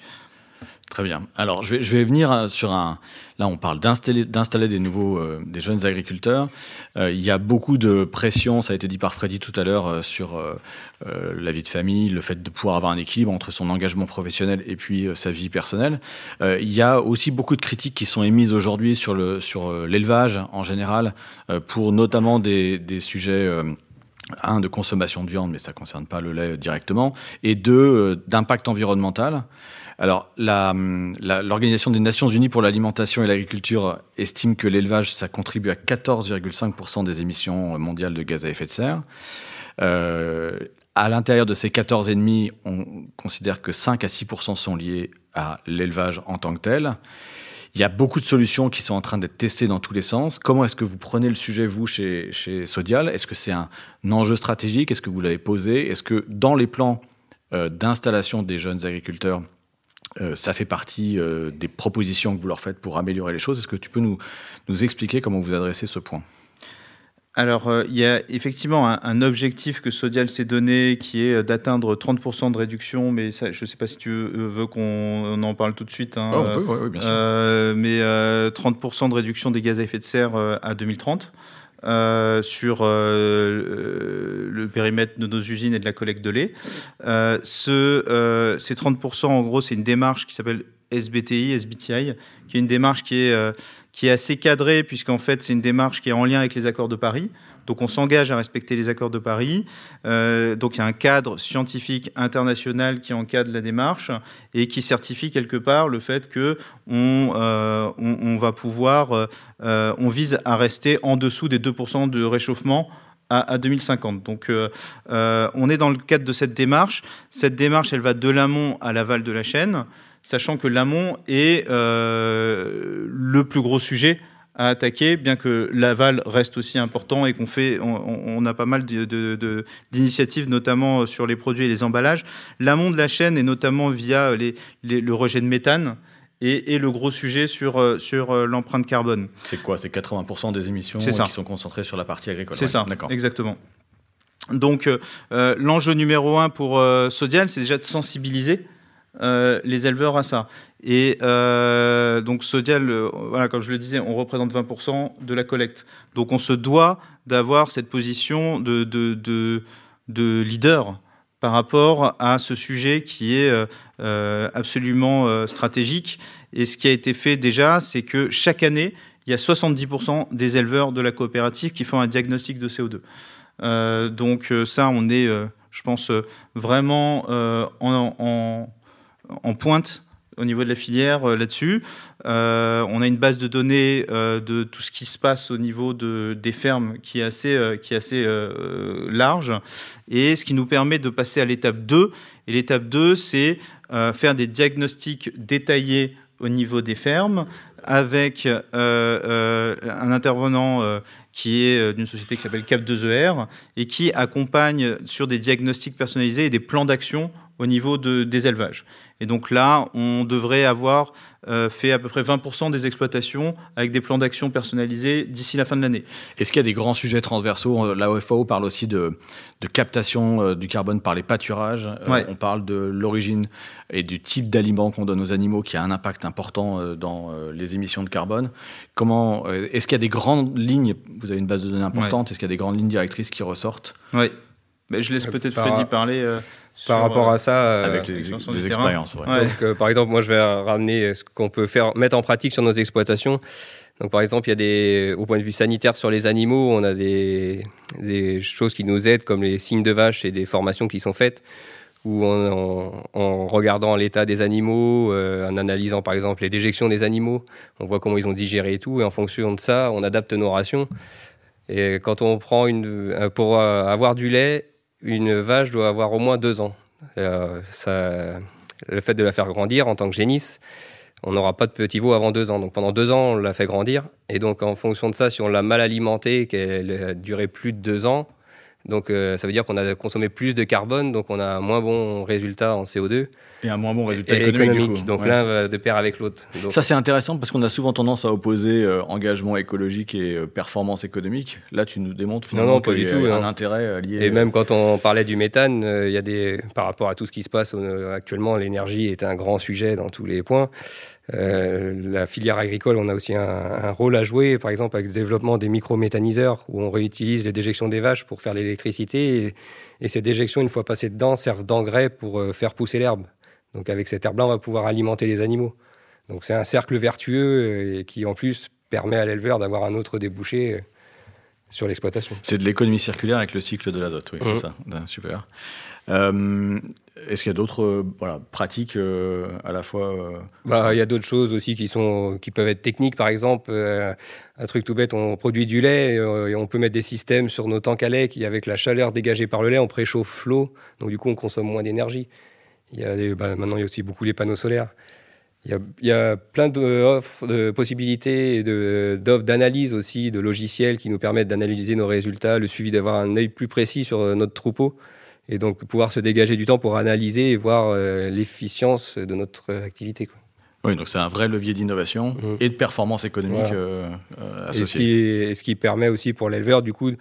Très bien. Alors, je vais, je vais venir sur un... Là, on parle d'installer, d'installer des nouveaux, euh, des jeunes agriculteurs. Euh, il y a beaucoup de pression, ça a été dit par Freddy tout à l'heure, euh, sur euh, euh, la vie de famille, le fait de pouvoir avoir un équilibre entre son engagement professionnel et puis euh, sa vie personnelle. Euh, il y a aussi beaucoup de critiques qui sont émises aujourd'hui sur, le, sur euh, l'élevage en général, euh, pour notamment des, des sujets... Euh, un, de consommation de viande, mais ça ne concerne pas le lait directement, et deux, euh, d'impact environnemental. Alors, la, la, l'Organisation des Nations Unies pour l'alimentation et l'agriculture estime que l'élevage, ça contribue à quatorze virgule cinq pour cent des émissions mondiales de gaz à effet de serre. Euh, à l'intérieur de ces quatorze virgule cinq pour cent, on considère que cinq à six pour cent sont liés à l'élevage en tant que tel. Il y a beaucoup de solutions qui sont en train d'être testées dans tous les sens. Comment est-ce que vous prenez le sujet, vous, chez, chez Sodiaal ? Est-ce que c'est un enjeu stratégique ? Est-ce que vous l'avez posé ? Est-ce que dans les plans euh, d'installation des jeunes agriculteurs, euh, ça fait partie euh, des propositions que vous leur faites pour améliorer les choses ? Est-ce que tu peux nous, nous expliquer comment vous adressez ce point ? Alors, euh, il y a effectivement un, un objectif que Sodiaal s'est donné, qui est d'atteindre trente pour cent de réduction, mais ça, je ne sais pas si tu veux, veux qu'on en parle tout de suite. Hein, oh, on peut, euh, oui, bien sûr. Euh, mais euh, trente pour cent de réduction des gaz à effet de serre euh, à deux mille trente euh, sur euh, le périmètre de nos usines et de la collecte de lait. Euh, ce, euh, ces trente pour cent, en gros, c'est une démarche qui s'appelle S B T I, S B T I, qui est une démarche qui est... Euh, qui est assez cadré, puisqu'en fait, c'est une démarche qui est en lien avec les accords de Paris. Donc, on s'engage à respecter les accords de Paris. Euh, donc, il y a un cadre scientifique international qui encadre la démarche et qui certifie quelque part le fait qu'on euh, on, on va pouvoir... Euh, on vise à rester en dessous des deux pour cent de réchauffement à deux mille cinquante. Donc, euh, euh, on est dans le cadre de cette démarche. Cette démarche, elle va de l'amont à l'aval de la chaîne, sachant que l'amont est euh, le plus gros sujet à attaquer, bien que l'aval reste aussi important et qu'on fait, on, on a pas mal de, de, de, d'initiatives, notamment sur les produits et les emballages. L'amont de la chaîne est notamment via les, les, le rejet de méthane, et, et le gros sujet sur, sur l'empreinte carbone. C'est quoi ? C'est quatre-vingts pour cent des émissions qui sont concentrées sur la partie agricole. C'est ouais. ça, D'accord. exactement. Donc, euh, l'enjeu numéro un pour euh, Sodiaal, c'est déjà de sensibiliser Euh, les éleveurs à ça. Et euh, donc Sodiaal, euh, voilà, comme je le disais, on représente vingt pour cent de la collecte. Donc on se doit d'avoir cette position de, de, de, de leader par rapport à ce sujet qui est euh, absolument euh, stratégique. Et ce qui a été fait déjà, c'est que chaque année, il y a soixante-dix pour cent des éleveurs de la coopérative qui font un diagnostic de C O deux. Euh, donc ça, on est, euh, je pense, vraiment euh, en... en en pointe au niveau de la filière euh, là-dessus. Euh, on a une base de données euh, de tout ce qui se passe au niveau de, des fermes qui est assez, euh, qui est assez euh, large, et ce qui nous permet de passer à l'étape deux. Et l'étape deux, c'est euh, faire des diagnostics détaillés au niveau des fermes, avec euh, euh, un intervenant euh, qui est d'une société qui s'appelle Cap deux E R, et qui accompagne sur des diagnostics personnalisés et des plans d'action au niveau de, des élevages. Et donc là, on devrait avoir euh, fait à peu près vingt pour cent des exploitations avec des plans d'action personnalisés d'ici la fin de l'année. Est-ce qu'il y a des grands sujets transversaux ? La O F A O parle aussi de, de captation euh, du carbone par les pâturages. Euh, ouais. On parle de l'origine et du type d'aliments qu'on donne aux animaux qui a un impact important euh, dans euh, les émissions de carbone. Comment, euh, est-ce qu'il y a des grandes lignes ? Vous avez une base de données importante. Ouais. Est-ce qu'il y a des grandes lignes directrices qui ressortent ? Oui. Ben, je laisse euh, peut-être par... Freddy parler... Euh... Sur, par rapport à ça, euh, avec les, les expériences. Ouais. Donc, euh, par exemple, moi, je vais ramener ce qu'on peut faire, mettre en pratique sur nos exploitations. Donc, par exemple, il y a des, au point de vue sanitaire sur les animaux, on a des, des choses qui nous aident, comme les signes de vache et des formations qui sont faites, où en, en, en regardant l'état des animaux, euh, en analysant, par exemple, les déjections des animaux, on voit comment ils ont digéré et tout, et en fonction de ça, on adapte nos rations. Et quand on prend une, pour euh, avoir du lait, une vache doit avoir au moins deux ans. Euh, ça, le fait de la faire grandir en tant que génisse, on n'aura pas de petits veaux avant deux ans. Donc pendant deux ans, on la fait grandir. Et donc en fonction de ça, si on l'a mal alimentée, qu'elle a duré plus de deux ans, Donc euh, ça veut dire qu'on a consommé plus de carbone, donc on a un moins bon résultat en C O deux. Et un moins bon résultat économique, économique du coup. Donc ouais. L'un va de pair avec l'autre. Donc. Ça c'est intéressant parce qu'on a souvent tendance à opposer euh, engagement écologique et euh, performance économique. Là tu nous démontres finalement non, non, qu'il y a tout, un non. intérêt lié... Et euh... même quand on parlait du méthane, il euh, y a des... par rapport à tout ce qui se passe euh, actuellement, l'énergie est un grand sujet dans tous les points. Euh, la filière agricole, on a aussi un, un rôle à jouer, par exemple avec le développement des micro-méthaniseurs où on réutilise les déjections des vaches pour faire l'électricité et, et ces déjections, une fois passées dedans, servent d'engrais pour euh, faire pousser l'herbe. Donc avec cette herbe-là, on va pouvoir alimenter les animaux. Donc c'est un cercle vertueux et qui en plus permet à l'éleveur d'avoir un autre débouché sur l'exploitation. C'est de l'économie circulaire avec le cycle de l'azote, oui, mmh. c'est ça, super. Euh, est-ce qu'il y a d'autres euh, voilà, pratiques euh, à la fois euh... Bah, y a d'autres choses aussi qui, sont, qui peuvent être techniques, par exemple, euh, un truc tout bête, on produit du lait euh, et on peut mettre des systèmes sur nos tanks à lait qui, avec la chaleur dégagée par le lait, on préchauffe l'eau, donc du coup on consomme moins d'énergie. Y a des, bah, maintenant il y a aussi beaucoup les panneaux solaires. Il y, y a plein d'offres, de possibilités, de, d'offres d'analyse aussi, de logiciels qui nous permettent d'analyser nos résultats, le suivi d'avoir un œil plus précis sur notre troupeau. Et donc, pouvoir se dégager du temps pour analyser et voir euh, l'efficience de notre euh, activité. Quoi. Oui, donc c'est un vrai levier d'innovation mmh. et de performance économique voilà. euh, euh, associée. Et ce, qui, et ce qui permet aussi pour l'éleveur, du coup,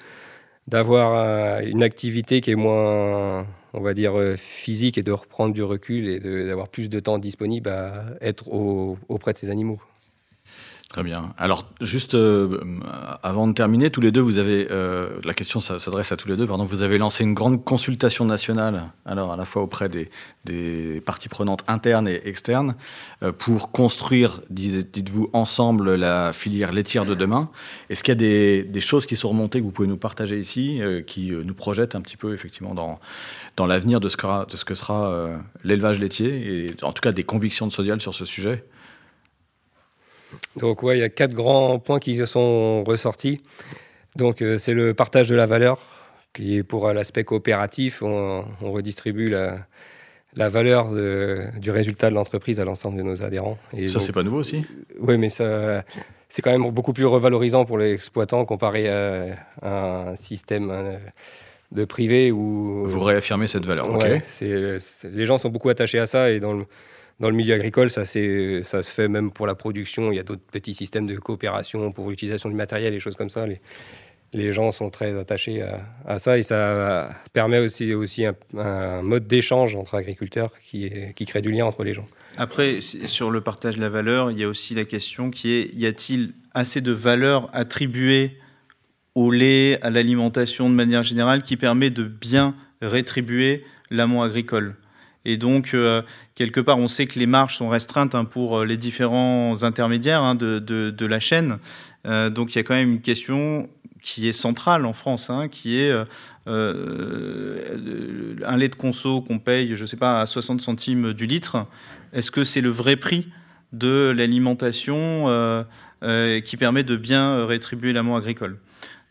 d'avoir euh, une activité qui est moins, on va dire, euh, physique et de reprendre du recul et de, d'avoir plus de temps disponible à être au, auprès de ses animaux. Très bien. Alors, juste euh, avant de terminer, tous les deux, vous avez... Euh, la question s'adresse à tous les deux. Pardon, vous avez lancé une grande consultation nationale, alors à la fois auprès des, des parties prenantes internes et externes, euh, pour construire, dis, dites-vous, ensemble la filière laitière de demain. Est-ce qu'il y a des, des choses qui sont remontées, que vous pouvez nous partager ici, euh, qui nous projettent un petit peu, effectivement, dans, dans l'avenir de ce que, de ce que sera euh, l'élevage laitier, et en tout cas des convictions de Sodiaal sur ce sujet ? Donc ouais, il y a quatre grands points qui sont ressortis. Donc euh, c'est le partage de la valeur, qui est pour euh, l'aspect coopératif, on, on redistribue la, la valeur de, du résultat de l'entreprise à l'ensemble de nos adhérents. Et ça donc, c'est pas nouveau aussi ? Oui, mais ça, c'est quand même beaucoup plus revalorisant pour l'exploitant comparé à, à un système euh, de privé où... Vous réaffirmez cette valeur, ouais, ok. C'est, c'est, les gens sont beaucoup attachés à ça et dans le... Dans le milieu agricole, ça, c'est, ça se fait même pour la production. Il y a d'autres petits systèmes de coopération pour l'utilisation du matériel et choses comme ça. Les, les gens sont très attachés à, à ça. Et ça permet aussi, aussi un, un mode d'échange entre agriculteurs qui, est, qui crée du lien entre les gens. Après, sur le partage de la valeur, il y a aussi la question qui est, y a-t-il assez de valeur attribuée au lait, à l'alimentation de manière générale, qui permet de bien rétribuer l'amont agricole ? Et donc, euh, quelque part, on sait que les marges sont restreintes hein, pour les différents intermédiaires hein, de, de, de la chaîne. Euh, donc, il y a quand même une question qui est centrale en France, hein, qui est euh, euh, un lait de conso qu'on paye, je ne sais pas, à soixante centimes du litre. Est-ce que c'est le vrai prix de l'alimentation euh, euh, qui permet de bien rétribuer l'amont agricole ?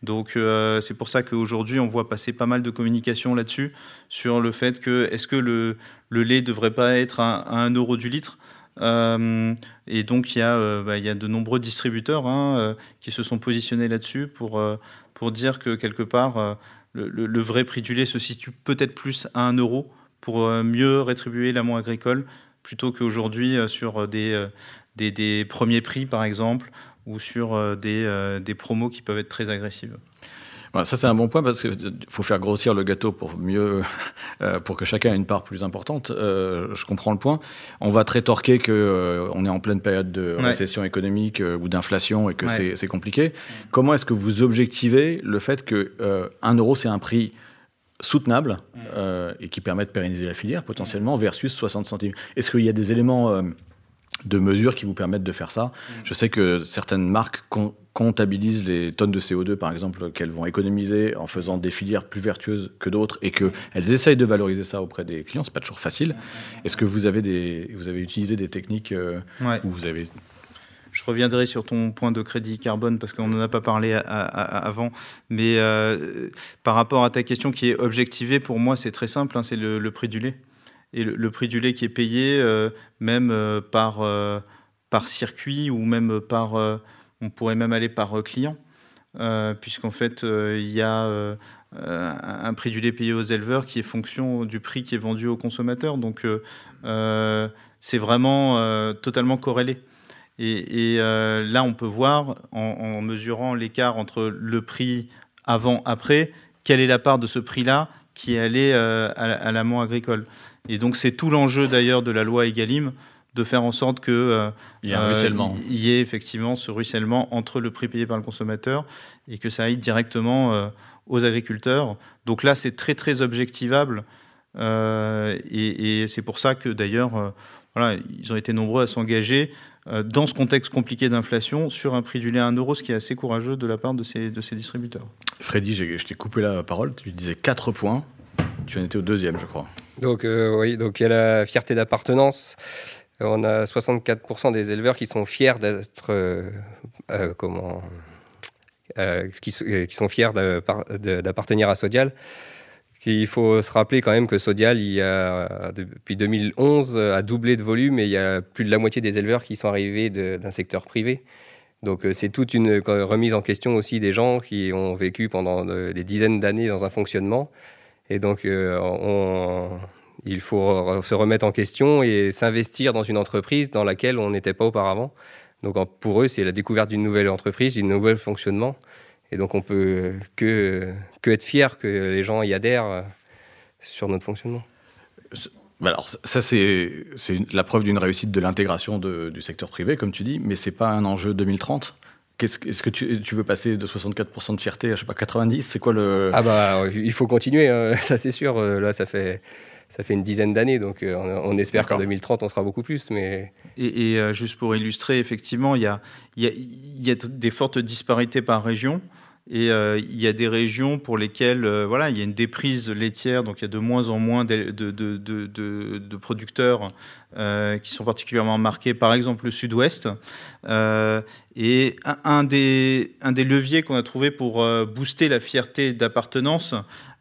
Donc euh, c'est pour ça qu'aujourd'hui on voit passer pas mal de communication là-dessus sur le fait que est-ce que le, le lait ne devrait pas être à un euro du litre euh, et donc il y, euh, bah, y a de nombreux distributeurs hein, euh, qui se sont positionnés là-dessus pour, euh, pour dire que quelque part euh, le, le vrai prix du lait se situe peut-être plus à un euro pour euh, mieux rétribuer l'amont agricole plutôt qu'aujourd'hui euh, sur des, euh, des, des premiers prix par exemple ou sur euh, des, euh, des promos qui peuvent être très agressives. Voilà, ça, c'est un bon point parce qu'il faut faire grossir le gâteau pour, mieux, euh, pour que chacun ait une part plus importante. Euh, je comprends le point. On va te rétorquer qu'on euh, est en pleine période de ouais. récession économique euh, ou d'inflation et que ouais. c'est, c'est compliqué. Ouais. Comment est-ce que vous objectivez le fait que euh, un euro, c'est un prix soutenable ouais. euh, et qui permet de pérenniser la filière potentiellement ouais. versus soixante centimes ? Est-ce qu'il y a des éléments... Euh, de mesures qui vous permettent de faire ça. Mmh. Je sais que certaines marques com- comptabilisent les tonnes de C O deux, par exemple, qu'elles vont économiser en faisant des filières plus vertueuses que d'autres et qu'elles mmh. essayent de valoriser ça auprès des clients. Ce n'est pas toujours facile. Mmh. Est-ce que vous avez, des, vous avez utilisé des techniques euh, ouais. où vous avez... Je reviendrai sur ton point de crédit carbone parce qu'on n'en a pas parlé à, à, à, avant. Mais euh, par rapport à ta question qui est objectivée, pour moi, c'est très simple. Hein, c'est le, le prix du lait. Et le, le prix du lait qui est payé, euh, même euh, par, euh, par circuit ou même par... Euh, on pourrait même aller par euh, client. euh, puisqu'en fait, euh, il y a euh, un prix du lait payé aux éleveurs qui est fonction du prix qui est vendu aux consommateurs. Donc, euh, euh, c'est vraiment euh, totalement corrélé. Et, et euh, là, on peut voir, en, en mesurant l'écart entre le prix avant-après, quelle est la part de ce prix-là qui est allée euh, à, à l'amont agricole. Et donc, c'est tout l'enjeu, d'ailleurs, de la loi Egalim, de faire en sorte qu'il euh, y, euh, y ait effectivement ce ruissellement entre le prix payé par le consommateur et que ça aille directement euh, aux agriculteurs. Donc là, c'est très, très objectivable. Euh, et, et c'est pour ça que, d'ailleurs, euh, voilà, ils ont été nombreux à s'engager euh, dans ce contexte compliqué d'inflation sur un prix du lait à un euro, ce qui est assez courageux de la part de ces, de ces distributeurs. Freddy, j'ai, je t'ai coupé la parole. Tu disais quatre points. Tu en étais au deuxième, je crois. Donc, euh, oui, donc il y a la fierté d'appartenance. On a soixante-quatre pour cent des éleveurs qui sont fiers d'être, euh, euh, comment, euh, qui, euh, qui sont fiers de, de, d'appartenir à Sodiaal. Il faut se rappeler quand même que Sodiaal, il y a, depuis deux mille onze, a doublé de volume et il y a plus de la moitié des éleveurs qui sont arrivés de, d'un secteur privé. Donc c'est toute une remise en question aussi des gens qui ont vécu pendant des dizaines d'années dans un fonctionnement. Et donc euh, on... Il faut se remettre en question et s'investir dans une entreprise dans laquelle on n'était pas auparavant. Donc pour eux, c'est la découverte d'une nouvelle entreprise, d'un nouvel fonctionnement. Et donc on ne peut que, que être fier que les gens y adhèrent sur notre fonctionnement. Alors ça, c'est, c'est la preuve d'une réussite de l'intégration de, du secteur privé, comme tu dis, mais ce n'est pas un enjeu deux mille trente. Qu'est-ce, est-ce que tu, tu veux passer de soixante-quatre pour cent de fierté à, je sais pas, quatre-vingt-dix? C'est quoi le... Ah bah, il faut continuer, hein, ça c'est sûr. Là, ça fait... Ça fait une dizaine d'années, donc on espère D'accord. qu'en deux mille trente, on sera beaucoup plus. Mais... Et, et euh, juste pour illustrer, effectivement, il y a, y, a, y a des fortes disparités par région. Et il euh, y a des régions pour lesquelles euh, voilà, il y a une déprise laitière, donc il y a de moins en moins de, de, de, de, de producteurs euh, qui sont particulièrement marqués, par exemple le Sud-Ouest. Euh, et un, un, des, un des leviers qu'on a trouvé pour euh, booster la fierté d'appartenance,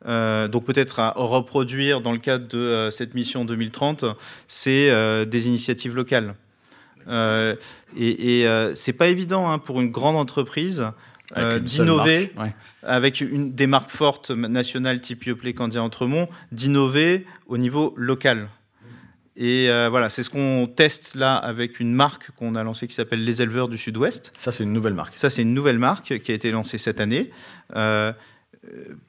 euh, donc peut-être à reproduire dans le cadre de euh, cette mission deux mille trente, c'est euh, des initiatives locales. Euh, et et euh, c'est pas évident hein, pour une grande entreprise Euh, d'innover marque, ouais. avec une, des marques fortes nationales type Yoplait, Candia, Entremont, d'innover au niveau local. Et euh, voilà, c'est ce qu'on teste là avec une marque qu'on a lancée qui s'appelle Les éleveurs du Sud-Ouest. Ça, c'est une nouvelle marque. Ça, c'est une nouvelle marque qui a été lancée cette année. Euh,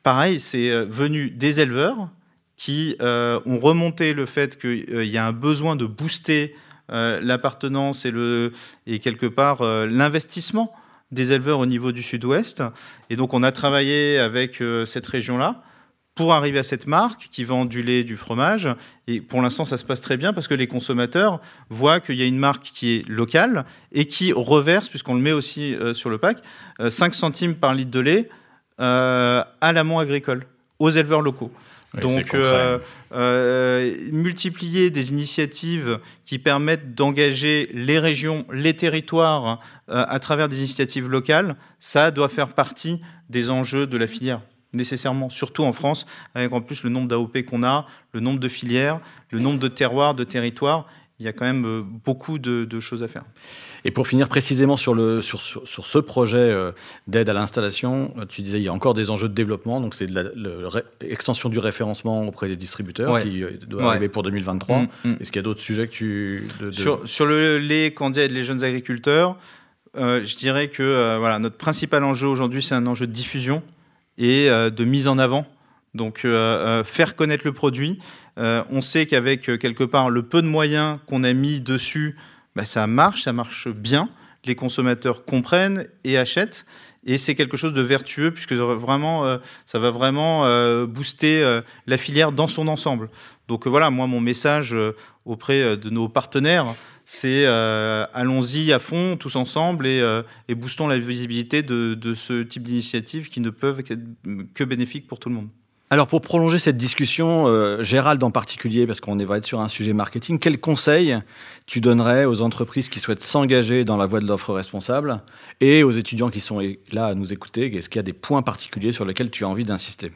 pareil, c'est venu des éleveurs qui euh, ont remonté le fait qu'il euh, y a un besoin de booster euh, l'appartenance et, le, et quelque part euh, l'investissement des éleveurs au niveau du Sud-Ouest. Et donc, on a travaillé avec euh, cette région-là pour arriver à cette marque qui vend du lait et du fromage. Et pour l'instant, ça se passe très bien parce que les consommateurs voient qu'il y a une marque qui est locale et qui reverse, puisqu'on le met aussi euh, sur le pack, euh, cinq centimes par litre de lait euh, à l'amont agricole, aux éleveurs locaux. Oui, donc, euh, euh, multiplier des initiatives qui permettent d'engager les régions, les territoires euh, à travers des initiatives locales, ça doit faire partie des enjeux de la filière, nécessairement, surtout en France, avec en plus le nombre d'A O P qu'on a, le nombre de filières, le nombre de terroirs, de territoires. Il y a quand même beaucoup de, de choses à faire. Et pour finir précisément sur, le, sur, sur, sur ce projet d'aide à l'installation, tu disais qu'il y a encore des enjeux de développement, donc c'est l'extension du référencement auprès des distributeurs ouais. qui doit ouais. arriver pour deux mille vingt-trois. Mmh, mmh. Est-ce qu'il y a d'autres sujets que tu... De, de... Sur, sur le lait, Candia et les jeunes agriculteurs, euh, je dirais que euh, voilà, notre principal enjeu aujourd'hui, c'est un enjeu de diffusion et euh, de mise en avant. Donc, euh, euh, faire connaître le produit. Euh, on sait qu'avec, euh, quelque part, le peu de moyens qu'on a mis dessus, bah, ça marche, ça marche bien. Les consommateurs comprennent et achètent. Et c'est quelque chose de vertueux puisque vraiment, euh, ça va vraiment euh, booster euh, la filière dans son ensemble. Donc euh, voilà, moi, mon message euh, auprès de nos partenaires, c'est euh, allons-y à fond, tous ensemble, et, euh, et boostons la visibilité de, de ce type d'initiatives qui ne peuvent être que bénéfiques pour tout le monde. Alors, pour prolonger cette discussion, euh, Gérald en particulier, parce qu'on va être sur un sujet marketing, quels conseils tu donnerais aux entreprises qui souhaitent s'engager dans la voie de l'offre responsable et aux étudiants qui sont là à nous écouter? Est-ce qu'il y a des points particuliers sur lesquels tu as envie d'insister?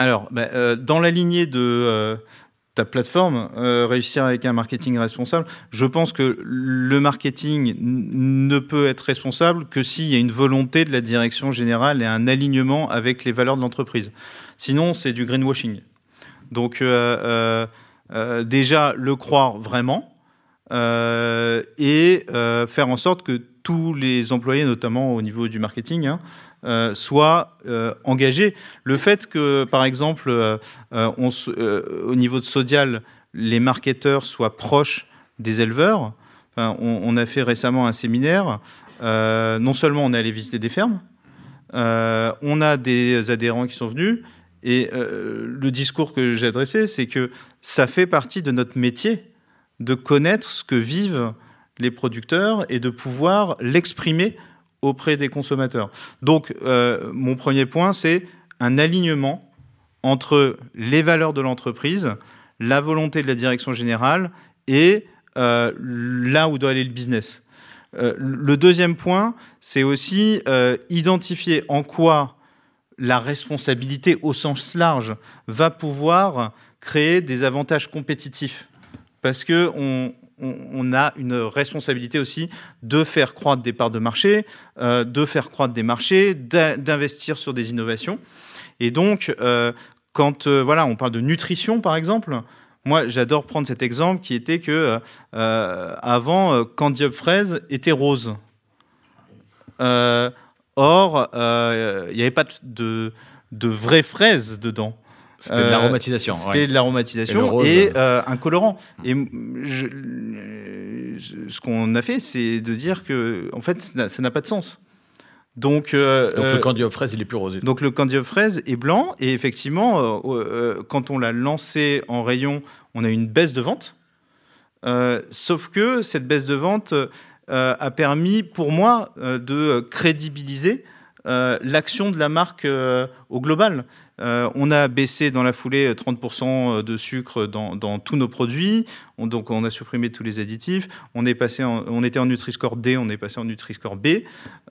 Alors, bah, euh, dans la lignée de, euh, ta plateforme, euh, réussir avec un marketing responsable. Je pense que le marketing n- ne peut être responsable que s'il y a une volonté de la direction générale et un alignement avec les valeurs de l'entreprise. Sinon, c'est du greenwashing. Donc, euh, euh, euh, déjà, le croire vraiment euh, et euh, faire en sorte que tous les employés, notamment au niveau du marketing, hein, Euh, soit euh, engagé. Le fait que, par exemple, euh, on, euh, au niveau de Sodiaal, les marketeurs soient proches des éleveurs. Enfin, on, on a fait récemment un séminaire. Euh, non seulement on est allé visiter des fermes, euh, on a des adhérents qui sont venus. Et euh, le discours que j'ai adressé, c'est que ça fait partie de notre métier de connaître ce que vivent les producteurs et de pouvoir l'exprimer auprès des consommateurs. Donc, euh, mon premier point, c'est un alignement entre les valeurs de l'entreprise, la volonté de la direction générale et euh, là où doit aller le business. Euh, le deuxième point, c'est aussi euh, identifier en quoi la responsabilité au sens large va pouvoir créer des avantages compétitifs. Parce que on on a une responsabilité aussi de faire croître des parts de marché, euh, de faire croître des marchés, d'investir sur des innovations. Et donc, euh, quand euh, voilà, on parle de nutrition, par exemple, moi, j'adore prendre cet exemple qui était que euh, avant, euh, Candia fraise était rose. Euh, or, il euh, n'y avait pas de, de vraies fraises dedans. C'était de l'aromatisation. Euh, c'était ouais. de l'aromatisation et, le rose, et euh, un colorant. Et je, ce qu'on a fait, c'est de dire que, en fait, ça n'a, ça n'a pas de sens. Donc, euh, donc euh, le candy aux fraises, il est plus rosé. Donc le candy aux fraises est blanc. Et effectivement, euh, euh, quand on l'a lancé en rayon, on a eu une baisse de vente. Euh, sauf que cette baisse de vente euh, a permis, pour moi, euh, de crédibiliser Euh, l'action de la marque euh, au global. Euh, on a baissé dans la foulée trente pour cent de sucre dans, dans tous nos produits. On, donc, on a supprimé tous les additifs. On, est passé en, on était en Nutri-Score D, on est passé en Nutri-Score B.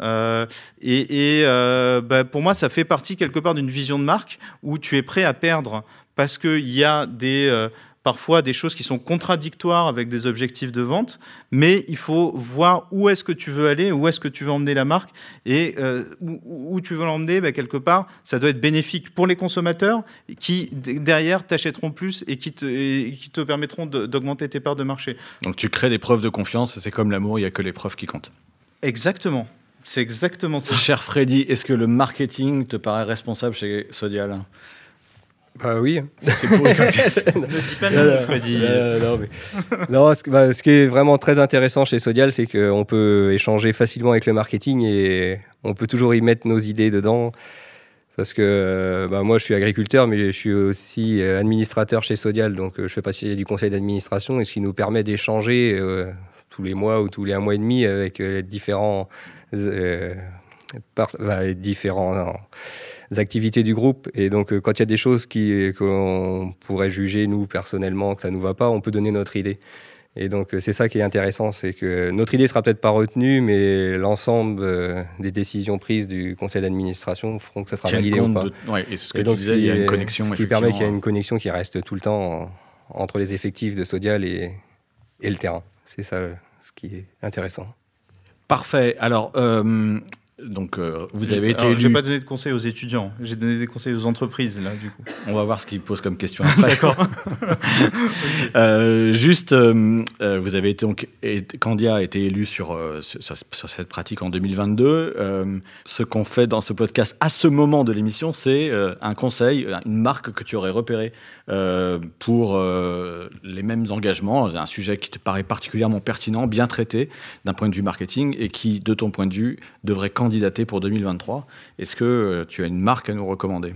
Euh, et et euh, bah, pour moi, ça fait partie quelque part d'une vision de marque où tu es prêt à perdre parce qu'il y a des... Euh, parfois des choses qui sont contradictoires avec des objectifs de vente, mais il faut voir où est-ce que tu veux aller, où est-ce que tu veux emmener la marque, et euh, où, où tu veux l'emmener, bah, quelque part, ça doit être bénéfique pour les consommateurs qui, d- derrière, t'achèteront plus et qui te, et qui te permettront de, d'augmenter tes parts de marché. Donc tu crées des preuves de confiance, c'est comme l'amour, il n'y a que les preuves qui comptent. Exactement, c'est exactement ça. Cher Freddy, est-ce que le marketing te paraît responsable chez Sodiaal ? Bah oui. C'est pour le ne dis pas non, Freddy. Euh, non, mais... non ce, bah, ce qui est vraiment très intéressant chez Sodiaal, c'est qu'on peut échanger facilement avec le marketing et on peut toujours y mettre nos idées dedans. Parce que bah, moi, je suis agriculteur, mais je suis aussi administrateur chez Sodiaal. Donc, je fais partie du conseil d'administration et ce qui nous permet d'échanger euh, tous les mois ou tous les un mois et demi avec les différents... Euh, par, bah, les différents... Non, activités du groupe. Et donc, euh, quand il y a des choses qui, qu'on pourrait juger, nous, personnellement, que ça ne nous va pas, on peut donner notre idée. Et donc, euh, c'est ça qui est intéressant, c'est que notre idée ne sera peut-être pas retenue, mais l'ensemble euh, des décisions prises du conseil d'administration feront que ça sera validé ou pas. De... Ouais, et ce que et donc, tu disais, il y a une connexion. Ce qui permet qu'il y ait une connexion qui reste tout le temps en, entre les effectifs de Sodiaal et, et le terrain. C'est ça ce qui est intéressant. Parfait. Alors... Euh... Donc, euh, vous avez été. Alors, élu... J'ai pas donné de conseils aux étudiants. J'ai donné des conseils aux entreprises là. Du coup, on va voir ce qu'ils posent comme question après. D'accord. euh, juste, euh, vous avez été donc et Candia a été élu sur, euh, sur sur cette pratique en deux mille vingt-deux. Euh, ce qu'on fait dans ce podcast à ce moment de l'émission, c'est euh, un conseil, une marque que tu aurais repérée euh, pour euh, les mêmes engagements, un sujet qui te paraît particulièrement pertinent, bien traité d'un point de vue marketing et qui, de ton point de vue, devrait candidater pour deux mille vingt-trois. Est-ce que euh, tu as une marque à nous recommander ?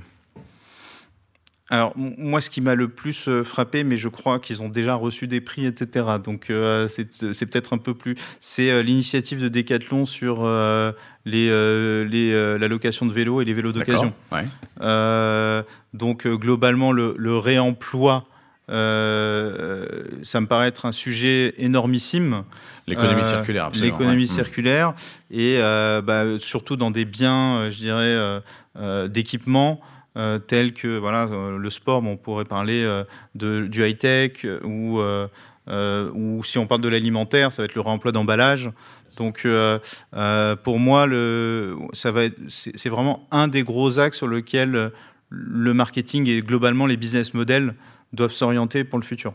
Alors, m- moi, ce qui m'a le plus euh, frappé, mais je crois qu'ils ont déjà reçu des prix, et cetera. Donc, euh, c'est, c'est peut-être un peu plus... C'est euh, l'initiative de Decathlon sur euh, les, euh, les, euh, la location de vélos et les vélos d'occasion. Ouais. Euh, donc, euh, globalement, le, le réemploi, euh, ça me paraît être un sujet énormissime. L'économie euh, circulaire, absolument. L'économie ouais. circulaire, et euh, bah, surtout dans des biens, euh, je dirais, euh, euh, d'équipement, euh, tels que voilà, euh, le sport, bon, on pourrait parler euh, de, du high-tech, ou, euh, euh, ou si on parle de l'alimentaire, ça va être le réemploi d'emballage. Donc, euh, euh, pour moi, le, ça va être, c'est, c'est vraiment un des gros axes sur lequel le marketing et globalement les business models doivent s'orienter pour le futur.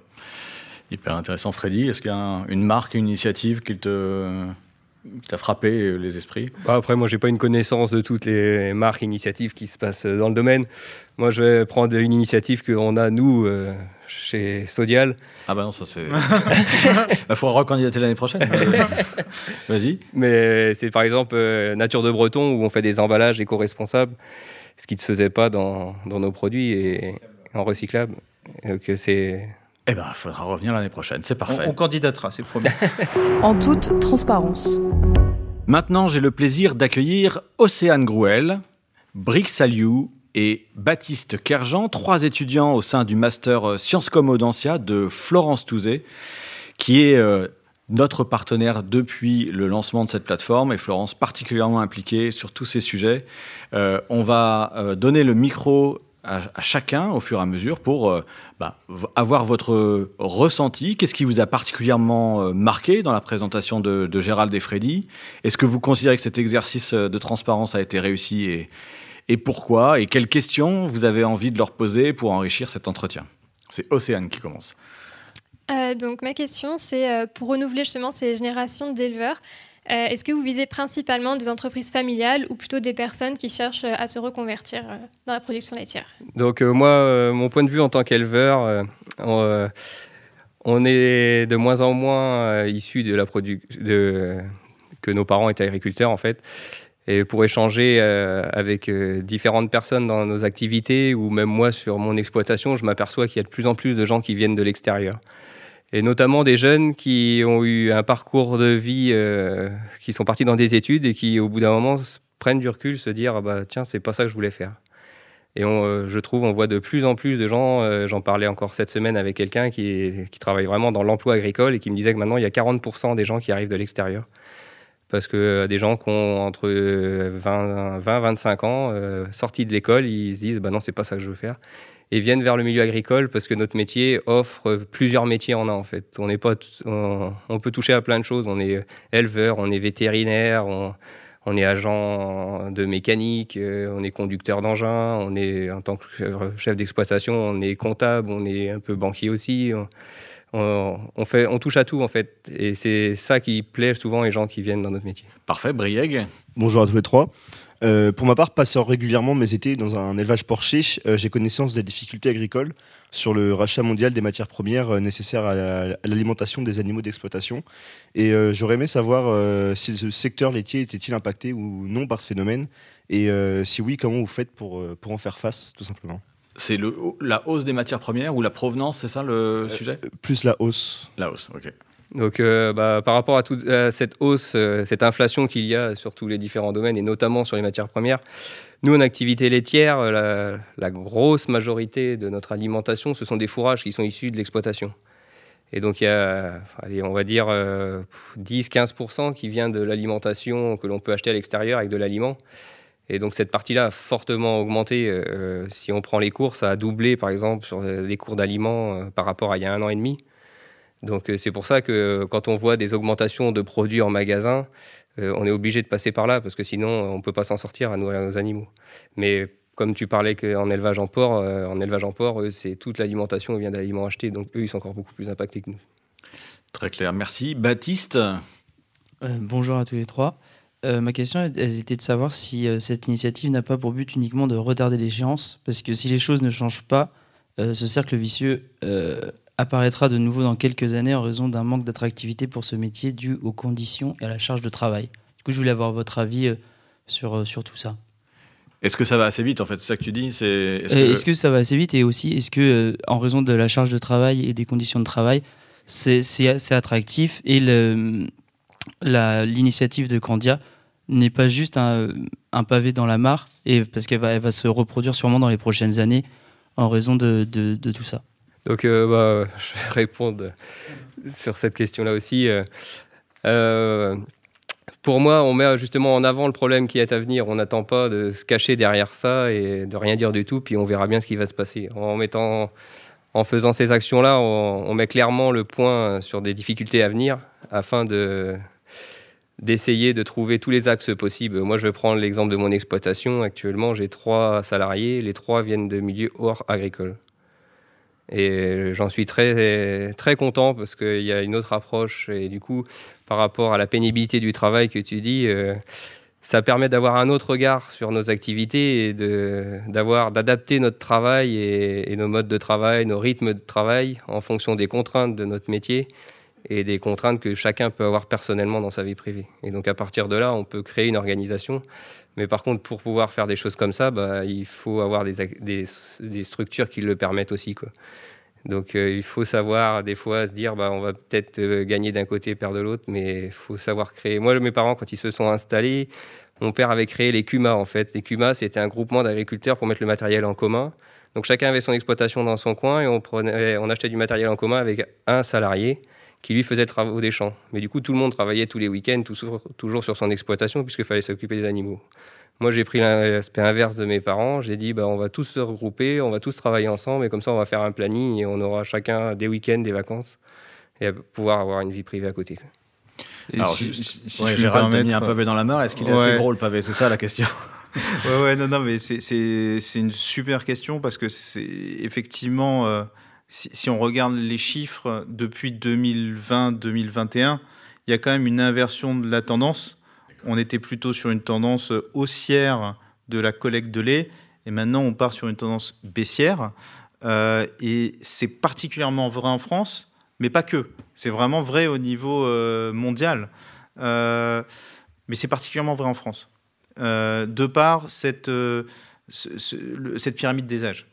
Hyper intéressant. Freddy, est-ce qu'il y a une marque, une initiative qui te... T'as frappé les esprits? Après, moi, j'ai pas une connaissance de toutes les marques, initiatives qui se passent dans le domaine. Moi, je vais prendre une initiative qu'on a, nous, euh, chez Sodiaal. Ah bah non, ça, c'est... Il bah, faudra recandidater l'année prochaine. Vas-y. Mais c'est, par exemple, euh, Nature de Breton, où on fait des emballages éco-responsables, ce qui ne se faisait pas dans, dans nos produits, et en recyclable. Donc, c'est... Eh bien, il faudra revenir l'année prochaine, c'est parfait. On, on candidatera, c'est promis. En toute transparence. Maintenant, j'ai le plaisir d'accueillir Océane Grouhel, Brieg Saliou et Baptiste Kerjean, trois étudiants au sein du master Sciences Com Audencia de Florence Touzé, qui est euh, notre partenaire depuis le lancement de cette plateforme, et Florence particulièrement impliquée sur tous ces sujets. Euh, on va euh, donner le micro à chacun au fur et à mesure pour euh, bah, avoir votre ressenti. Qu'est-ce qui vous a particulièrement marqué dans la présentation de, de Gérald et Freddy? Est-ce que vous considérez que cet exercice de transparence a été réussi, et, et pourquoi? Et quelles questions vous avez envie de leur poser pour enrichir cet entretien? C'est Océane qui commence. Euh, donc ma question, c'est euh, pour renouveler justement ces générations d'éleveurs, euh, est-ce que vous visez principalement des entreprises familiales ou plutôt des personnes qui cherchent à se reconvertir euh, dans la production laitière? Donc euh, moi, euh, mon point de vue en tant qu'éleveur, euh, on, euh, on est de moins en moins euh, issus de la production euh, que nos parents étaient agriculteurs en fait. Et pour échanger euh, avec euh, différentes personnes dans nos activités, ou même moi sur mon exploitation, je m'aperçois qu'il y a de plus en plus de gens qui viennent de l'extérieur. Et notamment des jeunes qui ont eu un parcours de vie, euh, qui sont partis dans des études et qui, au bout d'un moment, prennent du recul, se dire ah « bah, tiens, c'est pas ça que je voulais faire ». Et on, euh, je trouve on voit de plus en plus de gens, euh, j'en parlais encore cette semaine avec quelqu'un qui, qui travaille vraiment dans l'emploi agricole et qui me disait que maintenant, il y a quarante pour cent des gens qui arrivent de l'extérieur. Parce que euh, des gens qui ont entre vingt à vingt-cinq ans, euh, sortis de l'école, ils se disent bah « non, c'est pas ça que je veux faire ». Et viennent vers le milieu agricole parce que notre métier offre plusieurs métiers en un, en fait. On, est pas t- on, on peut toucher à plein de choses. On est éleveur, on est vétérinaire, on, on est agent de mécanique, on est conducteur d'engin, on est en tant que chef d'exploitation, on est comptable, on est un peu banquier aussi. On, on, on, fait, on touche à tout, en fait. Et c'est ça qui plaît souvent aux gens qui viennent dans notre métier. Parfait, Brieg. Bonjour à tous les trois. Euh, pour ma part, passant régulièrement mes étés dans un élevage porché, euh, j'ai connaissance des difficultés agricoles sur le rachat mondial des matières premières euh, nécessaires à, la, à l'alimentation des animaux d'exploitation. Et euh, j'aurais aimé savoir euh, si le secteur laitier était-il impacté ou non par ce phénomène, et euh, si oui, comment vous faites pour, euh, pour en faire face, tout simplement. C'est le, la hausse des matières premières ou la provenance, c'est ça le sujet ? euh, Plus la hausse. La hausse, ok. Donc, euh, bah, par rapport à, tout, à cette hausse, euh, cette inflation qu'il y a sur tous les différents domaines, et notamment sur les matières premières, nous, en activité laitière, euh, la, la grosse majorité de notre alimentation, ce sont des fourrages qui sont issus de l'exploitation. Et donc, il y a, allez, on va dire, euh, dix à quinze pour cent qui vient de l'alimentation que l'on peut acheter à l'extérieur avec de l'aliment. Et donc, cette partie-là a fortement augmenté. Euh, si on prend les cours, ça a doublé, par exemple, sur les cours d'aliments euh, par rapport à il y a un an et demi. Donc, c'est pour ça que quand on voit des augmentations de produits en magasin, euh, on est obligé de passer par là, parce que sinon, on ne peut pas s'en sortir à nourrir nos animaux. Mais comme tu parlais qu'en élevage en porc, euh, en élevage en porc, eux, c'est toute l'alimentation qui vient d'aliments achetés. Donc, eux, ils sont encore beaucoup plus impactés que nous. Très clair. Merci. Baptiste ? euh, Bonjour à tous les trois. Euh, ma question était de savoir si euh, cette initiative n'a pas pour but uniquement de retarder l'échéance, parce que si les choses ne changent pas, euh, ce cercle vicieux... Euh, apparaîtra de nouveau dans quelques années en raison d'un manque d'attractivité pour ce métier dû aux conditions et à la charge de travail. Du coup, je voulais avoir votre avis sur, sur tout ça. Est-ce que ça va assez vite, en fait? C'est ça que tu dis? C'est... Est-ce, que... est-ce que ça va assez vite? Et aussi, est-ce que, en raison de la charge de travail et des conditions de travail, c'est, c'est, c'est attractif? Et le, la, l'initiative de Candia n'est pas juste un, un pavé dans la mare, et parce qu'elle va, elle va se reproduire sûrement dans les prochaines années en raison de, de, de tout ça. Donc, euh, bah, je vais répondre sur cette question-là aussi. Euh, pour moi, on met justement en avant le problème qui est à venir. On n'attend pas de se cacher derrière ça et de rien dire du tout, puis on verra bien ce qui va se passer. En mettant, en faisant ces actions-là, on, on met clairement le point sur des difficultés à venir afin de... d'essayer de trouver tous les axes possibles. Moi, je vais prendre l'exemple de mon exploitation. Actuellement, j'ai trois salariés. Les trois viennent de milieux hors agricole. Et j'en suis très, très content parce qu'il y a une autre approche. Et du coup, par rapport à la pénibilité du travail que tu dis, euh, ça permet d'avoir un autre regard sur nos activités et de, d'avoir, d'adapter notre travail et, et nos modes de travail, nos rythmes de travail en fonction des contraintes de notre métier et des contraintes que chacun peut avoir personnellement dans sa vie privée. Et donc, à partir de là, on peut créer une organisation. Mais par contre, pour pouvoir faire des choses comme ça, bah, il faut avoir des, des, des structures qui le permettent aussi, quoi. Donc, euh, il faut savoir, des fois, se dire bah, on va peut-être euh, gagner d'un côté et perdre de l'autre, mais il faut savoir créer. Moi, mes parents, quand ils se sont installés, mon père avait créé les Cuma, en fait. Les Cuma, c'était un groupement d'agriculteurs pour mettre le matériel en commun. Donc, chacun avait son exploitation dans son coin et on, prenait, on achetait du matériel en commun avec un salarié qui lui faisait travaux des champs. Mais du coup, tout le monde travaillait tous les week-ends, tout sur, toujours sur son exploitation, puisqu'il fallait s'occuper des animaux. Moi, j'ai pris l'aspect inverse de mes parents. J'ai dit, bah, on va tous se regrouper, on va tous travailler ensemble, et comme ça, on va faire un planning, et on aura chacun des week-ends, des vacances, et pouvoir avoir une vie privée à côté. Et alors, si, si, si ouais, je Gérald permettre... un pavé dans la mare, est-ce qu'il est ouais. assez gros, le pavé ? C'est ça, la question. ouais, ouais, non, non, mais c'est, c'est, c'est une super question, parce que c'est effectivement... Euh... Si, si on regarde les chiffres depuis deux mille vingt deux mille vingt et un, il y a quand même une inversion de la tendance. On était plutôt sur une tendance haussière de la collecte de lait et maintenant on part sur une tendance baissière. Euh, et c'est particulièrement vrai en France, mais pas que. C'est vraiment vrai au niveau euh, mondial. Euh, mais c'est particulièrement vrai en France, euh, de par cette, euh, ce, ce, le, cette pyramide des âges.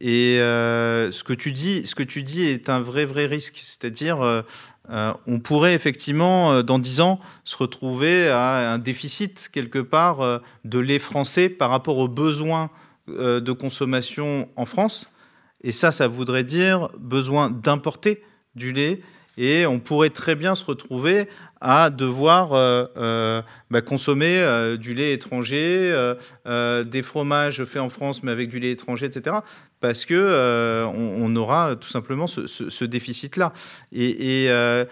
Et euh, ce que tu dis, ce que tu dis est un vrai, vrai risque. C'est-à-dire, euh, euh, on pourrait effectivement, euh, dans dix ans, se retrouver à un déficit, quelque part, euh, de lait français par rapport aux besoins euh, de consommation en France. Et ça, ça voudrait dire besoin d'importer du lait. Et on pourrait très bien se retrouver à devoir euh, euh, bah, consommer euh, du lait étranger, euh, euh, des fromages faits en France, mais avec du lait étranger, et cetera, parce qu'on euh, on aura tout simplement ce, ce, ce déficit-là. Et, et euh,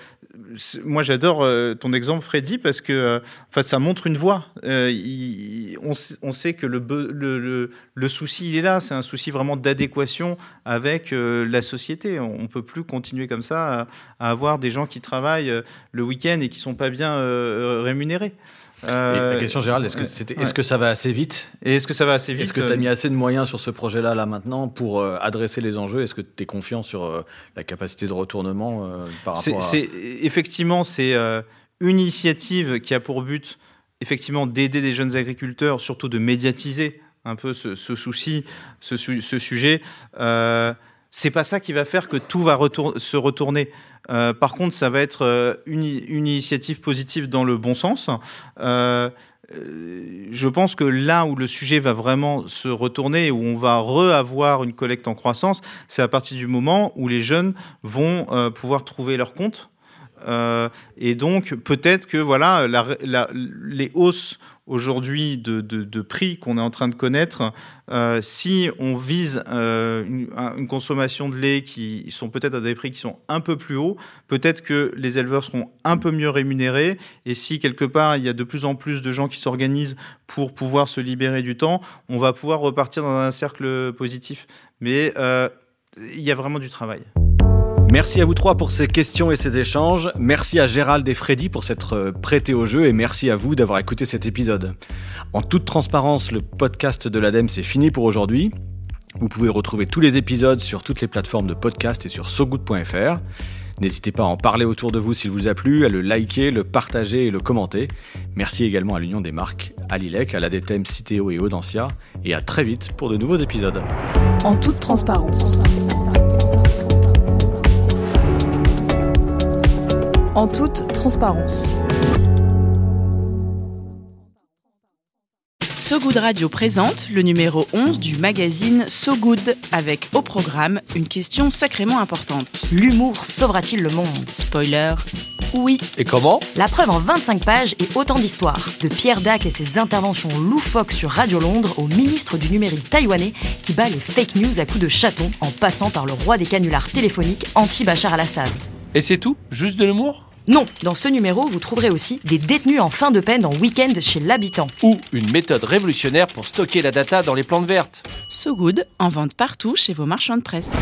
moi, j'adore euh, ton exemple, Freddy, parce que euh, enfin, ça montre une voie. Euh, il, on, on sait que le, be- le, le, le souci, il est là. C'est un souci vraiment d'adéquation avec euh, la société. On ne peut plus continuer comme ça à, à avoir des gens qui travaillent euh, le week-end et qui sont pas bien euh, rémunérés. Euh, la question, Gérald, est-ce que, c'était, ouais. est-ce que ça va assez vite ? Et est-ce que ça va assez vite ? Est-ce que tu as mis assez de moyens sur ce projet-là, là, maintenant, pour euh, adresser les enjeux ? Est-ce que tu es confiant sur euh, la capacité de retournement euh, par rapport c'est, à... c'est, effectivement, c'est euh, une initiative qui a pour but, effectivement, d'aider des jeunes agriculteurs, surtout de médiatiser un peu ce, ce souci, ce, ce sujet. Euh, c'est pas ça qui va faire que tout va retour, se retourner. Euh, par contre, ça va être euh, une, une initiative positive dans le bon sens. Euh, euh, je pense que là où le sujet va vraiment se retourner, où on va re-avoir une collecte en croissance, c'est à partir du moment où les jeunes vont euh, pouvoir trouver leur compte. Euh, et donc, peut-être que voilà, la, la, les hausses aujourd'hui de, de, de prix qu'on est en train de connaître, euh, si on vise euh, une, une consommation de lait qui sont peut-être à des prix qui sont un peu plus hauts, peut-être que les éleveurs seront un peu mieux rémunérés. Et si, quelque part, il y a de plus en plus de gens qui s'organisent pour pouvoir se libérer du temps, on va pouvoir repartir dans un cercle positif. Mais euh, il y a vraiment du travail. Merci à vous trois pour ces questions et ces échanges. Merci à Gérald et Freddy pour s'être prêtés au jeu et merci à vous d'avoir écouté cet épisode. En toute transparence, le podcast de l'A D E M E, c'est fini pour aujourd'hui. Vous pouvez retrouver tous les épisodes sur toutes les plateformes de podcast et sur sogood point f r. N'hésitez pas à en parler autour de vous s'il vous a plu, à le liker, le partager et le commenter. Merci également à l'Union des marques, à l'I L E C, à l'A D T M, Citeo et Audencia. Et à très vite pour de nouveaux épisodes. En toute transparence. En toute transparence. Sogood Radio présente le numéro onze du magazine Sogood avec au programme une question sacrément importante. L'humour sauvera-t-il le monde ? Spoiler. Oui. Et comment ? La preuve en vingt-cinq pages et autant d'histoires. De Pierre Dac et ses interventions loufoques sur Radio Londres au ministre du numérique taïwanais qui bat les fake news à coups de chaton en passant par le roi des canulars téléphoniques anti-Bachar al-Assad. Et c'est tout ? Juste de l'humour ? Non, dans ce numéro, vous trouverez aussi des détenus en fin de peine en week-end chez l'habitant. Ou une méthode révolutionnaire pour stocker la data dans les plantes vertes. Sogood, en vente partout chez vos marchands de presse.